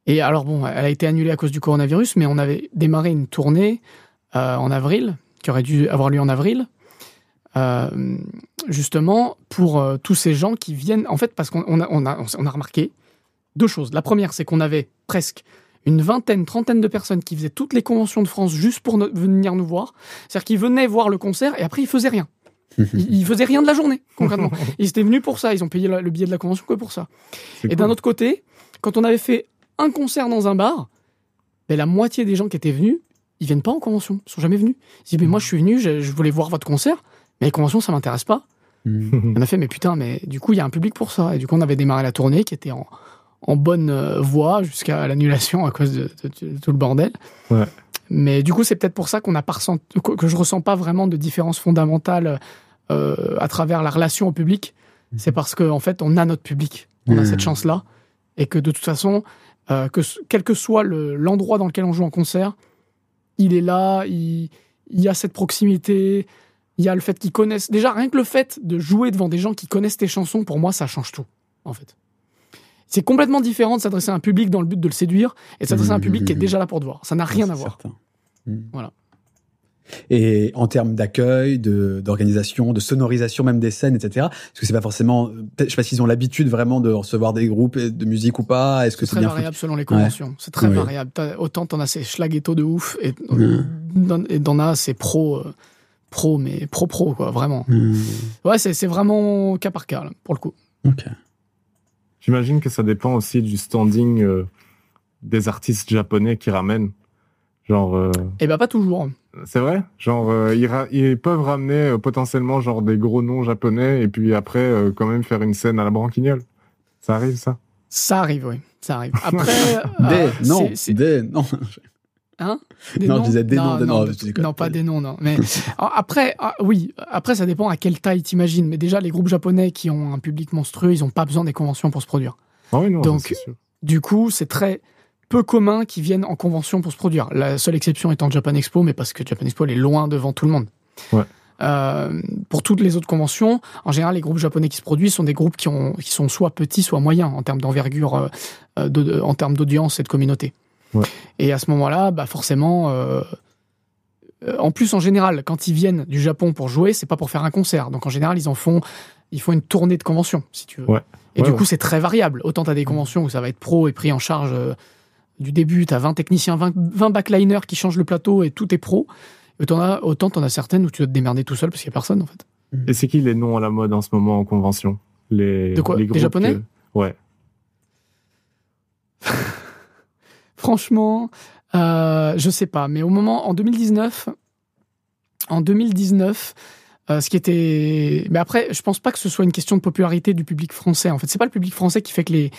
Et alors bon, elle a été annulée à cause du coronavirus, mais on avait démarré une tournée euh, en avril, qui aurait dû avoir lieu en avril, euh, justement pour euh, tous ces gens qui viennent... En fait, parce qu'on on a, on a, on a remarqué deux choses. La première, c'est qu'on avait presque une vingtaine, trentaine de personnes qui faisaient toutes les conventions de France juste pour no- venir nous voir. C'est-à-dire qu'ils venaient voir le concert et après, ils faisaient rien. Ils, ils faisaient rien de la journée, concrètement. Ils étaient venus pour ça. Ils ont payé le billet de la convention que pour ça. C'est et cool. D'un autre côté, quand on avait fait un concert dans un bar, ben, la moitié des gens qui étaient venus, ils viennent pas en convention. Ils sont jamais venus. Ils disent, mais moi, je suis venu, je, je voulais voir votre concert, mais les conventions, ça m'intéresse pas. Mmh. On a fait, mais putain, mais du coup, il y a un public pour ça. Et du coup, on avait démarré la tournée qui était en, en bonne euh, voie jusqu'à l'annulation à cause de, de, de, de tout le bordel. Ouais. Mais du coup, c'est peut-être pour ça qu'on a pas ressent... que je ressens pas vraiment de différence fondamentale euh, à travers la relation au public. Mmh. C'est parce qu'en en fait, on a notre public. On mmh. a cette chance-là. Et que de toute façon, euh, que, quel que soit le, l'endroit dans lequel on joue en concert, il est là, il, il y a cette proximité... Il y a le fait qu'ils connaissent... Déjà, rien que le fait de jouer devant des gens qui connaissent tes chansons, pour moi, ça change tout, en fait. C'est complètement différent de s'adresser à un public dans le but de le séduire et de s'adresser mmh, à un public mmh, qui est déjà là pour te voir. Ça n'a rien à voir. Mmh. Voilà. Et en termes d'accueil, de, d'organisation, de sonorisation même des scènes, et cetera. Parce que c'est pas forcément... Je sais pas s'ils ont l'habitude vraiment de recevoir des groupes de musique ou pas. Est-ce que c'est, c'est très bien variable fait... selon les conventions. Ouais. C'est très oui. variable. T'as, autant t'en as ces schlagettos de ouf et, mmh. et t'en as ces pros... Euh, pro, mais pro-pro, quoi, vraiment. Mmh. Ouais, c'est, c'est vraiment cas par cas, là, pour le coup. Ok. J'imagine que ça dépend aussi du standing euh, des artistes japonais qui ramènent. Genre... Euh... Eh ben, pas toujours. C'est vrai ? Genre, euh, ils, ra- ils peuvent ramener euh, potentiellement genre des gros noms japonais et puis après, euh, quand même, faire une scène à la branquignole. Ça arrive, ça ? Ça arrive, oui. Ça arrive. Après... euh, des, non, c'est, c'est... des, non, Hein des non, noms je disais des non, noms, des non, noms, non, non pas des noms, non. Mais après, ah, oui, après ça dépend à quelle taille t'imagines. Mais déjà, les groupes japonais qui ont un public monstrueux, ils n'ont pas besoin des conventions pour se produire. Ah oui, non, donc, non, du coup, c'est très peu commun qu'ils viennent en convention pour se produire. La seule exception étant Japan Expo, mais parce que Japan Expo elle est loin devant tout le monde. Ouais. Euh, pour toutes les autres conventions, en général, les groupes japonais qui se produisent sont des groupes qui, ont, qui sont soit petits, soit moyens en termes d'envergure, euh, de, de, en termes d'audience et de communauté. Ouais. Et à ce moment-là, bah forcément, euh, euh, en plus en général, quand ils viennent du Japon pour jouer, c'est pas pour faire un concert. Donc en général, ils en font, ils font une tournée de convention, si tu veux. Ouais. Et ouais, du ouais. coup, c'est très variable. Autant t'as des conventions où ça va être pro et pris en charge euh, du début, t'as vingt techniciens, vingt, vingt backliners qui changent le plateau et tout est pro. Et t'en as, autant t'en as certaines où tu dois te démerder tout seul parce qu'il y a personne en fait. Et c'est qui les noms à la mode en ce moment en convention ? Les, de quoi ? Les groupes, des Japonais ? Que... Ouais. Franchement, euh, je sais pas. Mais au moment, en deux mille dix-neuf, en deux mille dix-neuf, euh, ce qui était. Mais après, je pense pas que ce soit une question de popularité du public français. En fait, c'est pas le public français qui fait que les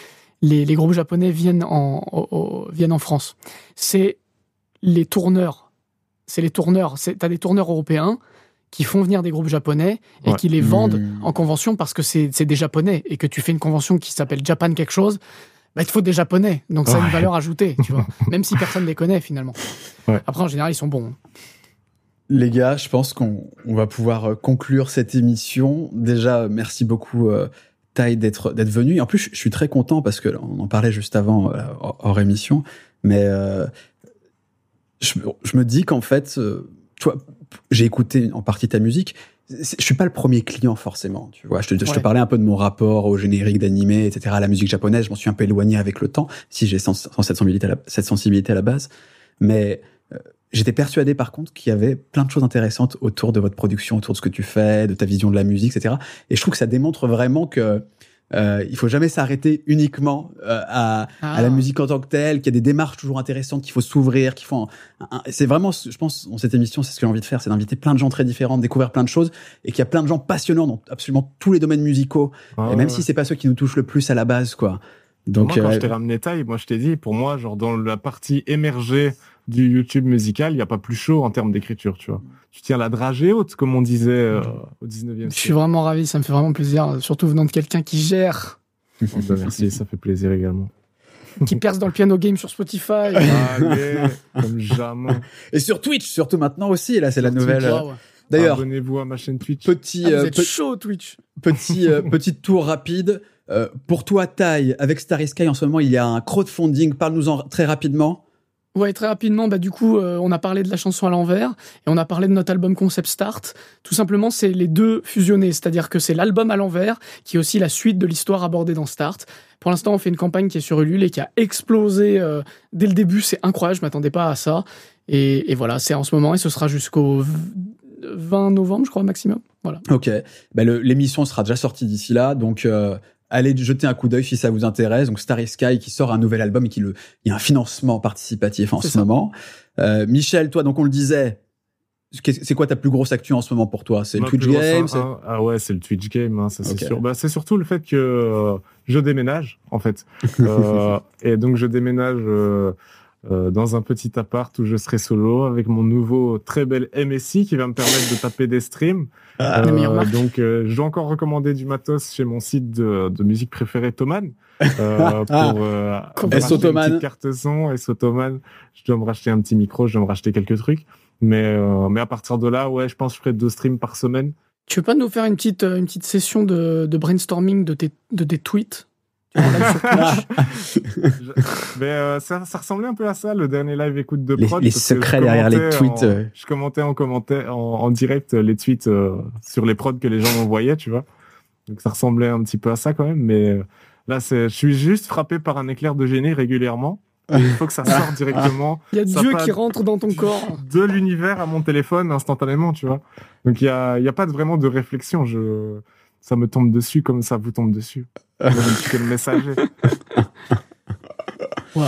les, les groupes japonais viennent en au, au, viennent en France. C'est les tourneurs. C'est les tourneurs. C'est, t'as des tourneurs européens qui font venir des groupes japonais et ouais. qui les vendent mmh. en convention parce que c'est c'est des japonais et que tu fais une convention qui s'appelle Japan quelque chose. Bah, il faut des Japonais, donc ça a ouais. une valeur ajoutée, tu vois. Même si personne les connaît, finalement. Ouais. Après, en général, ils sont bons. Les gars, je pense qu'on on va pouvoir conclure cette émission. Déjà, merci beaucoup, euh, Taï, d'être, d'être venu. Et en plus, je, je suis très content, parce qu'on en parlait juste avant, euh, hors émission, mais euh, je, je me dis qu'en fait, euh, toi, j'ai écouté en partie ta musique, je suis pas le premier client forcément, tu vois. Je te, ouais. je te parlais un peu de mon rapport au générique d'animé, et cetera, à la musique japonaise. Je m'en suis un peu éloigné avec le temps, si j'ai cette sensibilité à la, cette sensibilité à la base. Mais euh, j'étais persuadé par contre qu'il y avait plein de choses intéressantes autour de votre production, autour de ce que tu fais, de ta vision de la musique, et cetera. Et je trouve que ça démontre vraiment que euh, il faut jamais s'arrêter uniquement euh, à, ah. à la musique en tant que telle. Qu'il y a des démarches toujours intéressantes, qu'il faut s'ouvrir, qu'il faut. Un, un, c'est vraiment, je pense, dans cette émission, c'est ce que j'ai envie de faire, c'est d'inviter plein de gens très différents, de découvrir plein de choses, et qu'il y a plein de gens passionnants dans absolument tous les domaines musicaux. Ah, et même ouais. si c'est pas ceux qui nous touchent le plus à la base, quoi. Donc moi, quand euh, je t'ai ramené Taï, moi je t'ai dit, pour moi, genre dans la partie émergée du YouTube musical, il y a pas plus chaud en termes d'écriture, tu vois. Tu tiens la dragée haute, comme on disait euh, au dix-neuvième siècle. Je suis vraiment ravi, ça me fait vraiment plaisir, surtout venant de quelqu'un qui gère. Merci, ça fait plaisir également. Qui perce dans le piano game sur Spotify. Allez, comme jamais. Et sur Twitch, surtout maintenant aussi, là c'est sur la nouvelle. Twitch, euh... ouais. D'ailleurs, abonnez-vous à ma chaîne Twitch. Petit, ah, vous euh, êtes pe- chaud Twitch. Petit, euh, petit tour rapide. Euh, pour toi, Taï, avec Starry Sky en ce moment, il y a un crowdfunding. Parle-nous-en très rapidement. Ouais, très rapidement. Bah du coup, euh, on a parlé de la chanson à l'envers et on a parlé de notre album Concept Start. Tout simplement, c'est les deux fusionnés, c'est-à-dire que c'est l'album à l'envers qui est aussi la suite de l'histoire abordée dans Start. Pour l'instant, on fait une campagne qui est sur Ulule et qui a explosé euh, dès le début. C'est incroyable, je m'attendais pas à ça. Et, et voilà, c'est en ce moment et ce sera jusqu'au vingt novembre, je crois, maximum. Voilà. Ok. Bah, le, l'émission sera déjà sortie d'ici là, donc... Euh... Allez jeter un coup d'œil si ça vous intéresse. Donc Starry Sky qui sort un nouvel album et qui le, il y a un financement participatif en c'est ce ça. moment. Euh, Michel, toi, donc on le disait, c'est quoi ta plus grosse actu en ce moment pour toi? C'est Ma le Twitch Game grosse, c'est... Hein, ah ouais, c'est le Twitch Game, hein, ça c'est okay. sûr. Bah, c'est surtout le fait que euh, je déménage en fait, euh, et donc je déménage euh, euh, dans un petit appart où je serai solo avec mon nouveau très bel M S I qui va me permettre de taper des streams. Ah, euh, donc, euh, je dois encore recommander du matos chez mon site de, de musique préférée, Thomann. Euh, ah, pour, euh, S O Thomann. Une petite carte son, S O Thomann. Je dois me racheter un petit micro, je dois me racheter quelques trucs. Mais, euh, mais à partir de là, ouais, je pense que je ferai deux streams par semaine. Tu veux pas nous faire une petite, une petite session de, de brainstorming de tes, de tes tweets? Mais euh, ça, ça ressemblait un peu à ça, le dernier live écoute de prod. Les, les secrets derrière les tweets. En, euh... Je commentais en, commentais en, en direct les tweets euh, sur les prods que les gens m'envoyaient, tu vois. Donc ça ressemblait un petit peu à ça quand même. Mais euh, là, c'est, je suis juste frappé par un éclair de génie régulièrement. Il faut que ça sorte directement. Il y a Dieu qui rentre dans ton corps. De l'univers à mon téléphone instantanément, tu vois. Donc il n'y a, y a pas vraiment de réflexion. Je... Ça me tombe dessus comme ça vous tombe dessus. Moi, je ne suis que le messager. Waouh.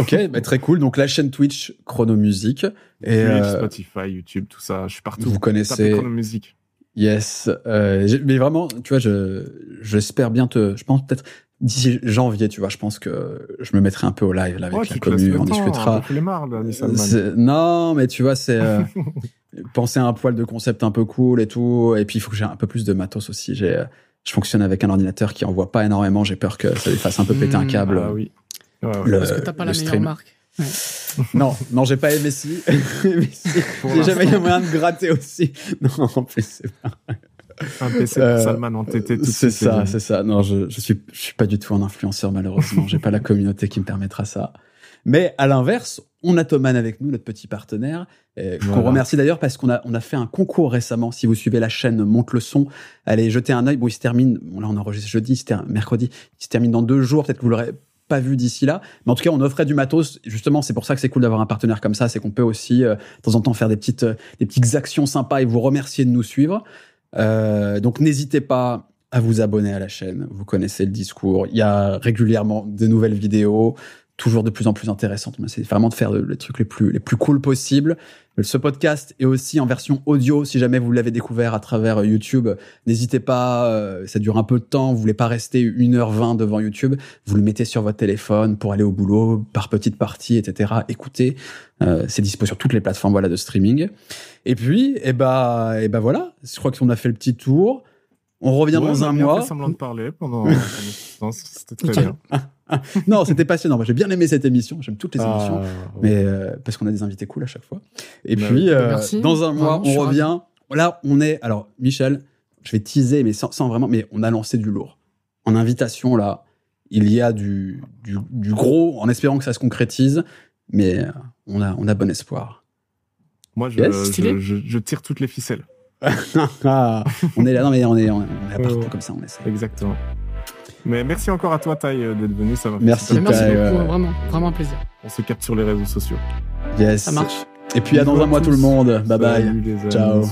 Ok, bah très cool. Donc la chaîne Twitch, Chronomusique. Et Twitch, euh, Spotify, YouTube, tout ça. Je suis partout. Vous connaissez Chronomusique. Yes. Euh, mais vraiment, tu vois, je, j'espère bien te... Je pense peut-être d'ici janvier, tu vois, je pense que je me mettrai un peu au live là, avec ouais, la commu. On temps, discutera. Hein, marre, là, non, mais tu vois, c'est... Euh... penser à un poil de concept un peu cool et tout, et puis il faut que j'ai un peu plus de matos aussi. J'ai, je fonctionne avec un ordinateur qui envoie pas énormément, j'ai peur que ça lui fasse un peu péter un câble. Ah oui. Ouais, ouais. Le, parce que t'as pas la meilleure marque. Ouais. Non, non, j'ai pas M S I. M S I. J'ai jamais eu moyen de gratter aussi. Non, en plus, c'est pas... Un P C pour Salman en T T. C'est ça, c'est ça. Non, je, je suis, je suis pas du tout un influenceur, malheureusement. J'ai pas la communauté qui me permettra ça. Mais à l'inverse, on a Thomann avec nous, notre petit partenaire, euh, voilà. qu'on remercie d'ailleurs parce qu'on a, on a fait un concours récemment. Si vous suivez la chaîne Monte le Son, allez jeter un œil. Bon, il se termine, bon là on enregistre jeudi, c'était mercredi, il se termine dans deux jours, peut-être que vous l'aurez pas vu d'ici là. Mais en tout cas, on offrait du matos. Justement, c'est pour ça que c'est cool d'avoir un partenaire comme ça, c'est qu'on peut aussi, euh, de temps en temps, faire des petites, euh, des petites actions sympas et vous remercier de nous suivre. Euh, donc, n'hésitez pas à vous abonner à la chaîne. Vous connaissez le discours. Il y a régulièrement de nouvelles vidéos, toujours de plus en plus intéressante. Mais c'est vraiment de faire les trucs les plus, les plus cool possibles. Ce podcast est aussi en version audio. Si jamais vous l'avez découvert à travers YouTube, n'hésitez pas, euh, ça dure un peu de temps. Vous voulez pas rester une heure vingt devant YouTube. Vous le mettez sur votre téléphone pour aller au boulot, par petites parties, et cetera. Écoutez, euh, c'est dispo sur toutes les plateformes, voilà, de streaming. Et puis, eh bah, eh bah voilà. Je crois qu'on a fait le petit tour. On revient ouais, dans un mois. On a fait semblant de parler pendant... C'était très bien. Non, c'était passionnant. J'ai bien aimé cette émission. J'aime toutes les ah, émissions, mais euh, parce qu'on a des invités cool à chaque fois. Et bah, puis euh, dans un mois, non, on revient. Ravi. Là, on est. Alors, Michel, je vais teaser, mais sans, sans vraiment. Mais on a lancé du lourd. En invitation, là, il y a du, du, du gros, en espérant que ça se concrétise. Mais on a, on a bon espoir. Moi, je, yes, je, je, je tire toutes les ficelles. On est là, non mais on est, on est à part, comme ça, on essaie. Exactement. Mais merci encore à toi, Taï, d'être venu. Ça m'a fait merci, Taï, merci beaucoup, ouais. vraiment, vraiment un plaisir. On se capte sur les réseaux sociaux. Yes. Ça marche. Et puis à dans un mois tout le monde. Bye bye. Ciao.